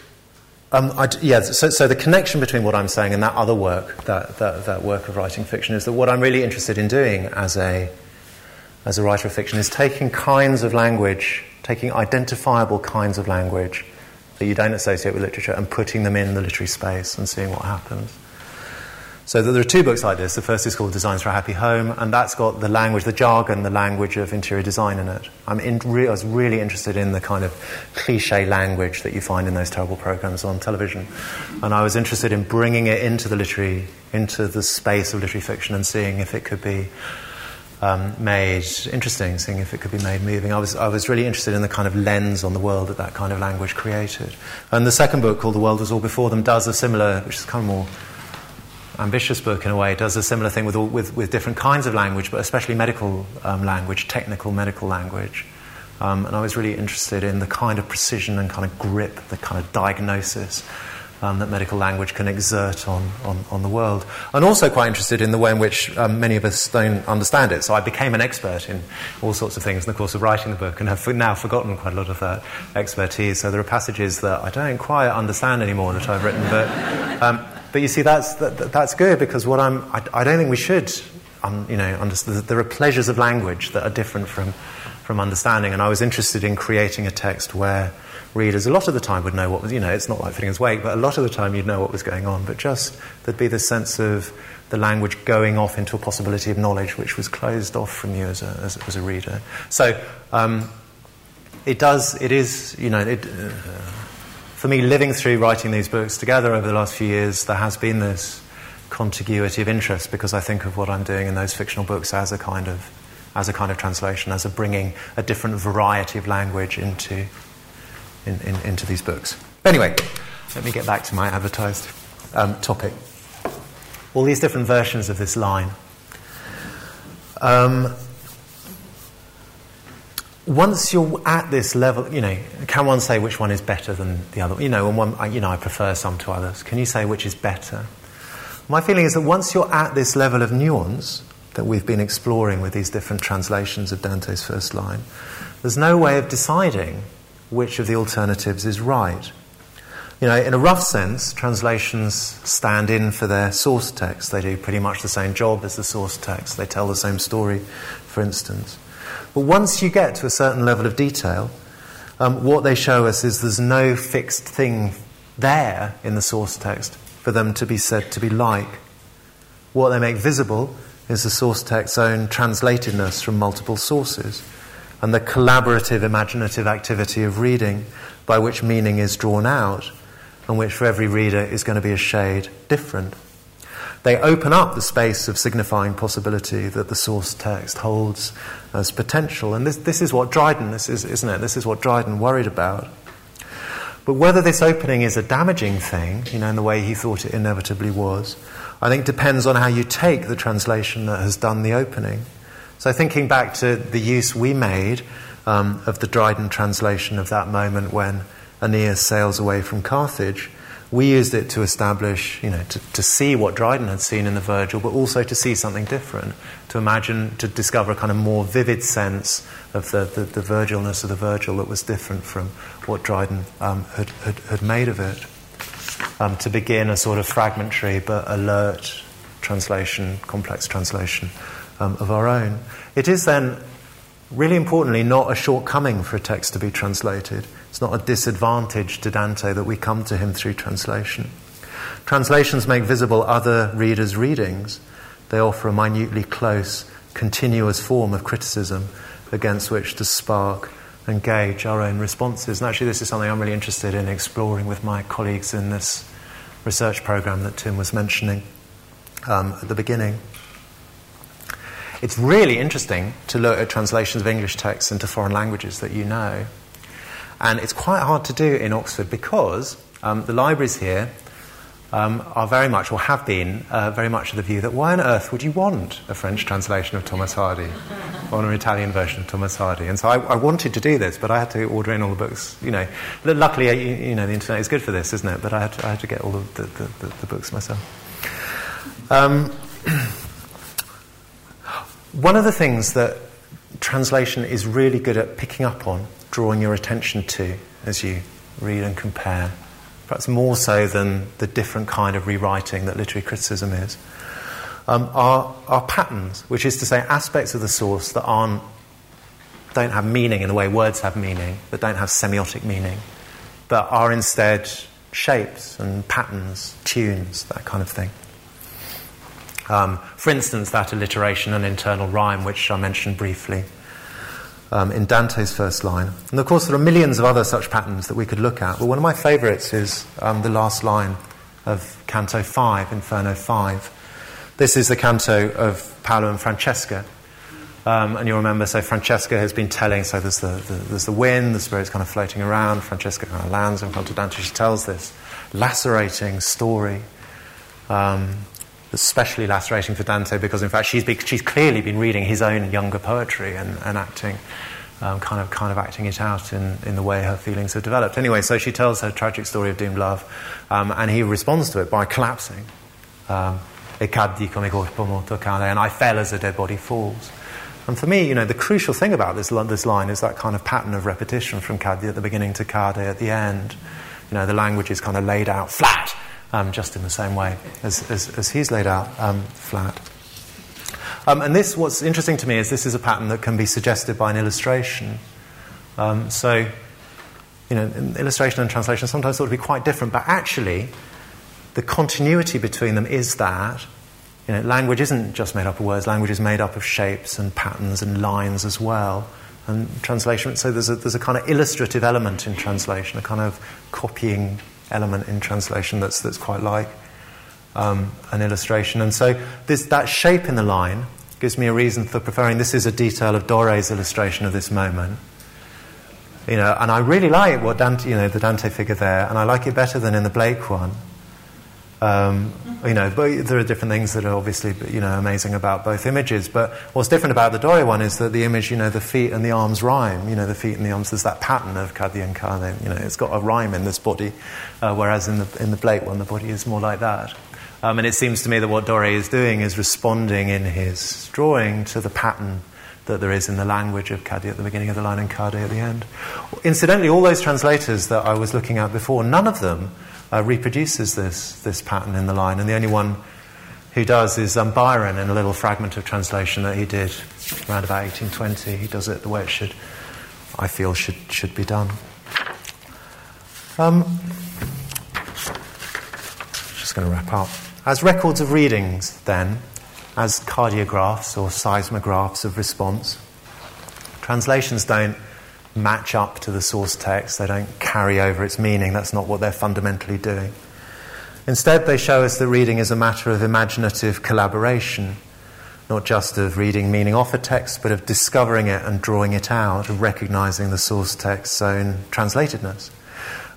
Um, I, yeah, so, so the connection between what I'm saying and that other work, that, that that work of writing fiction, is that what I'm really interested in doing as a as a writer of fiction is taking kinds of language, taking identifiable kinds of language that you don't associate with literature and putting them in the literary space and seeing what happens. So there are two books like this. The first is called Designs for a Happy Home, and that's got the language, the jargon, the language of interior design in it. I'm in, re- I was really interested in the kind of cliché language that you find in those terrible programmes on television. And I was interested in bringing it into the literary, into the space of literary fiction and seeing if it could be um, made interesting, seeing if it could be made moving. I was, I was really interested in the kind of lens on the world that that kind of language created. And the second book, called The World Was All Before Them, does a similar, which is kind of more ambitious book in a way, does a similar thing with all, with, with different kinds of language, but especially medical um, language, technical medical language. Um, and I was really interested in the kind of precision and kind of grip, the kind of diagnosis um, that medical language can exert on, on, on the world. And also quite interested in the way in which um, many of us don't understand it. So I became an expert in all sorts of things in the course of writing the book and have now forgotten quite a lot of that expertise. So there are passages that I don't quite understand anymore that I've written, but... Um, But you see, that's that, that's good, because what I'm I, I don't think we should, um, you know, understand. There are pleasures of language that are different from from understanding. And I was interested in creating a text where readers, a lot of the time, would know what was, you know, it's not like Fitting's Wake, but a lot of the time you'd know what was going on. But just there'd be this sense of the language going off into a possibility of knowledge which was closed off from you as a as, as a reader. So um, it does. It is, you know. It, uh, For me, living through writing these books together over the last few years, there has been this contiguity of interest, because I think of what I'm doing in those fictional books as a kind of, as a kind of translation, as a bringing a different variety of language into, in, in, into these books. Anyway, let me get back to my advertised um, topic. All these different versions of this line. Um, Once you're at this level, you know, can one say which one is better than the other? You know, and one, you know, I prefer some to others. Can you say which is better? My feeling is that once you're at this level of nuance that we've been exploring with these different translations of Dante's first line, there's no way of deciding which of the alternatives is right. You know, in a rough sense, translations stand in for their source text. They do pretty much the same job as the source text. They tell the same story, for instance. But once you get to a certain level of detail, um, what they show us is there's no fixed thing there in the source text for them to be said to be like. What they make visible is the source text's own translatedness from multiple sources and the collaborative imaginative activity of reading by which meaning is drawn out and which for every reader is going to be a shade different. They open up the space of signifying possibility that the source text holds as potential. And this, this is what Dryden, this is, isn't it? This is what Dryden worried about. But whether this opening is a damaging thing, you know, in the way he thought it inevitably was, I think depends on how you take the translation that has done the opening. So thinking back to the use we made um, of the Dryden translation of that moment when Aeneas sails away from Carthage, we used it to establish, you know, to, to see what Dryden had seen in the Virgil, but also to see something different, to imagine, to discover a kind of more vivid sense of the, the, the Virgilness of the Virgil that was different from what Dryden um, had, had, had made of it, um, to begin a sort of fragmentary but alert translation, complex translation um, of our own. It is then, really importantly, not a shortcoming for a text to be translated. It's not a disadvantage to Dante that we come to him through translation. Translations make visible other readers' readings. They offer a minutely close, continuous form of criticism against which to spark and gauge our own responses. And actually this is something I'm really interested in exploring with my colleagues in this research programme that Tim was mentioning um, at the beginning. It's really interesting to look at translations of English texts into foreign languages that you know. And it's quite hard to do in Oxford because um, the libraries here um, are very much, or have been, uh, very much of the view that why on earth would you want a French translation of Thomas Hardy or an Italian version of Thomas Hardy? And so I, I wanted to do this, but I had to order in all the books. You know, luckily, you, you know, the internet is good for this, isn't it? But I had to, I had to get all the, the, the, the books myself. Um, one of the things that translation is really good at picking up on, drawing your attention to as you read and compare, perhaps more so than the different kind of rewriting that literary criticism is, um, are, are patterns, which is to say aspects of the source that aren't, don't have meaning in the way words have meaning, that don't have semiotic meaning, but are instead shapes and patterns, tunes, that kind of thing. Um, for instance, that alliteration and internal rhyme, which I mentioned briefly, Um, in Dante's first line. And of course there are millions of other such patterns that we could look at, but one of my favourites is um, the last line of Canto five, Inferno five. This is the canto of Paolo and Francesca. Um, and you'll remember, so Francesca has been telling, so there's the, the, there's the wind, the spirit's kind of floating around, Francesca kind of lands in front of Dante, she tells this lacerating story, um, especially lacerating for Dante because, in fact, she's be- she's clearly been reading his own younger poetry and, and acting, um, kind of kind of acting it out in, in the way her feelings have developed. Anyway, so she tells her tragic story of doomed love, um, and he responds to it by collapsing. Um, E caddi come corpo morto cade, and I fell as a dead body falls. And for me, you know, the crucial thing about this this line is that kind of pattern of repetition from caddi at the beginning to cade at the end. You know, the language is kind of laid out flat. Um, just in the same way as, as, as he's laid out um, flat. Um, and this, what's interesting to me is this is a pattern that can be suggested by an illustration. Um, so, you know, illustration and translation sometimes ought to be quite different, but actually the continuity between them is that, you know, language isn't just made up of words, language is made up of shapes and patterns and lines as well. And translation, so there's a, there's a kind of illustrative element in translation, a kind of copying element in translation that's that's quite like um, an illustration. And so this that shape in the line gives me a reason for preferring. This is a detail of Doré's illustration of this moment. You know, and I really like what Dante, you know, the Dante figure there, and I like it better than in the Blake one. Um, you know, but there are different things that are obviously, you know, amazing about both images. But what's different about the Doré one is that the image, you know, the feet and the arms rhyme. You know, the feet and the arms. There's that pattern of Cadi and Cade. You know, it's got a rhyme in this body, uh, whereas in the in the Blake one, the body is more like that. Um, and it seems to me that what Doré is doing is responding in his drawing to the pattern that there is in the language of Cadi at the beginning of the line and Cade at the end. Incidentally, all those translators that I was looking at before, none of them Uh, reproduces this this pattern in the line, and the only one who does is um, Byron in a little fragment of translation that he did around about eighteen twenty. He does it the way it should, I feel, should should be done. Um, just going to wrap up. As records of readings, then, as cardiographs or seismographs of response, translations don't match up to the source text. They don't carry over its meaning. That's not what they're fundamentally doing. Instead, they show us that reading is a matter of imaginative collaboration, not just of reading meaning off a text, but of discovering it and drawing it out, of recognising the source text's own translatedness.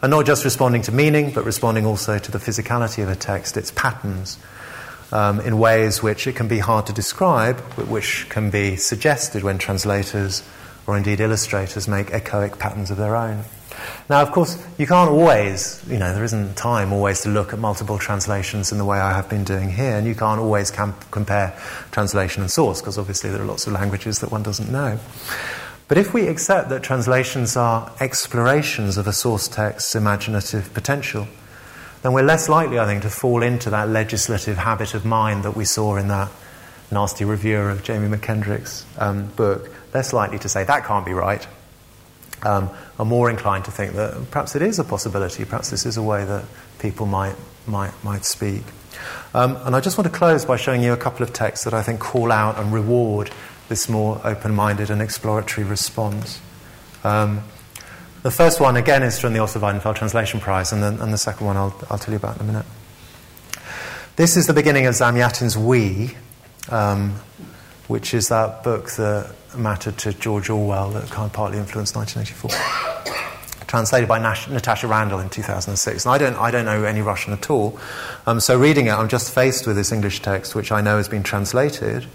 And not just responding to meaning, but responding also to the physicality of a text, its patterns, um, in ways which it can be hard to describe, but which can be suggested when translators or indeed illustrators make echoic patterns of their own. Now, of course, you can't always, you know, there isn't time always to look at multiple translations in the way I have been doing here, and you can't always com- compare translation and source, because obviously there are lots of languages that one doesn't know. But if we accept that translations are explorations of a source text's imaginative potential, then we're less likely, I think, to fall into that legislative habit of mind that we saw in that nasty reviewer of Jamie McKendrick's um, book, less likely to say, that can't be right. Um, are more inclined to think that perhaps it is a possibility, perhaps this is a way that people might might might speak. Um, and I just want to close by showing you a couple of texts that I think call out and reward this more open-minded and exploratory response. Um, the first one, again, is from the Otto Weidenfeld Translation Prize, and the, and the second one I'll, I'll tell you about in a minute. This is the beginning of Zamyatin's We, um, which is that book that mattered to George Orwell that kind of partly influenced nineteen eighty-four. Translated by Nash- Natasha Randall in two thousand six. And I don't, I don't know any Russian at all. Um, so reading it, I'm just faced with this English text, which I know has been translated,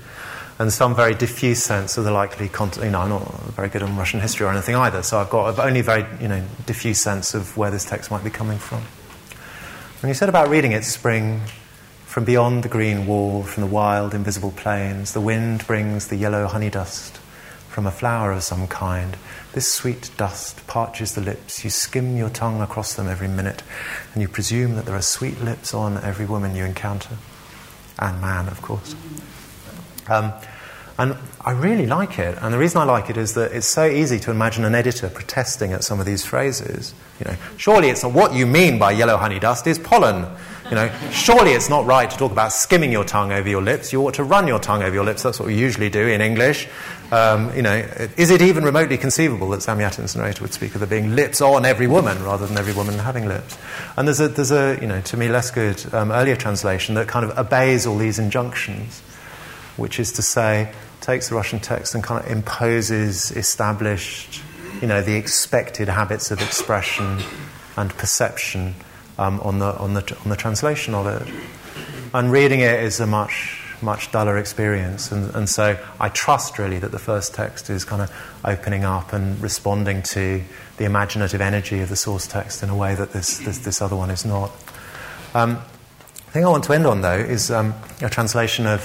and some very diffuse sense of the likely content. You know, I'm not very good on Russian history or anything either, so I've got only a very, you know, diffuse sense of where this text might be coming from. When you said about reading it, spring... From beyond the green wall, from the wild, invisible plains, the wind brings the yellow honey dust from a flower of some kind. This sweet dust parches the lips. You skim your tongue across them every minute, and you presume that there are sweet lips on every woman you encounter. And man, of course. Um, and I really like it. And the reason I like it is that it's so easy to imagine an editor protesting at some of these phrases. You know, surely it's not what you mean by yellow honey dust is pollen. You know, surely it's not right to talk about skimming your tongue over your lips. You ought to run your tongue over your lips. That's what we usually do in English. Um, you know, is it even remotely conceivable that Zamyatin's narrator would speak of there being lips on every woman rather than every woman having lips? And there's a, there's a you know, to me, less good um, earlier translation that kind of obeys all these injunctions, which is to say, takes the Russian text and kind of imposes established, you know, the expected habits of expression and perception Um, on the on the on the translation of it, and reading it is a much much duller experience, and, and so I trust really that the first text is kind of opening up and responding to the imaginative energy of the source text in a way that this this, this other one is not. Um, the thing I want to end on though is um, a translation of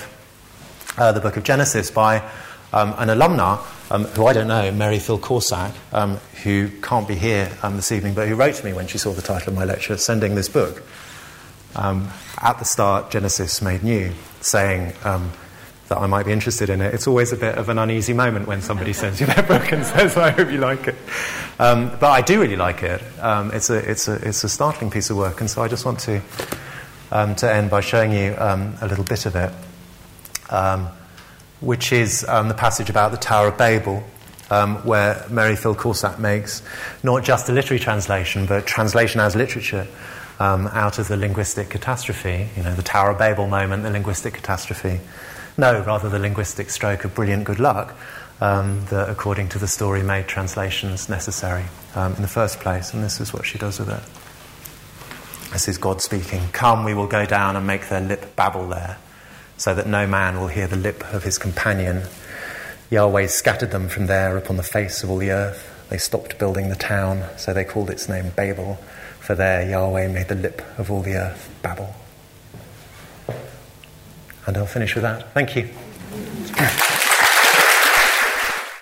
uh, the Book of Genesis by um, an alumna um, who I don't know, Mary Phil Corsack, um, who can't be here um, this evening, but who wrote to me when she saw the title of my lecture, sending this book, um, at the start, Genesis Made New, saying um, that I might be interested in it. It's always a bit of an uneasy moment when somebody sends you their book and says, I hope you like it. Um, but I do really like it. Um, it's a it's a, it's a startling piece of work, and so I just want to um, to end by showing you um, a little bit of it, um, which is um, the passage about the Tower of Babel, Um, where Mary Phil Corsack makes not just a literary translation, but translation as literature um, out of the linguistic catastrophe, you know, the Tower of Babel moment, the linguistic catastrophe. No, rather the linguistic stroke of brilliant good luck um, that, according to the story, made translations necessary um, in the first place. And this is what she does with it. This is God speaking. Come, we will go down and make their lip babble there, so that no man will hear the lip of his companion. Yahweh scattered them from there upon the face of all the earth. They stopped building the town, so they called its name Babel, for there Yahweh made the lip of all the earth babble. And I'll finish with that. Thank you.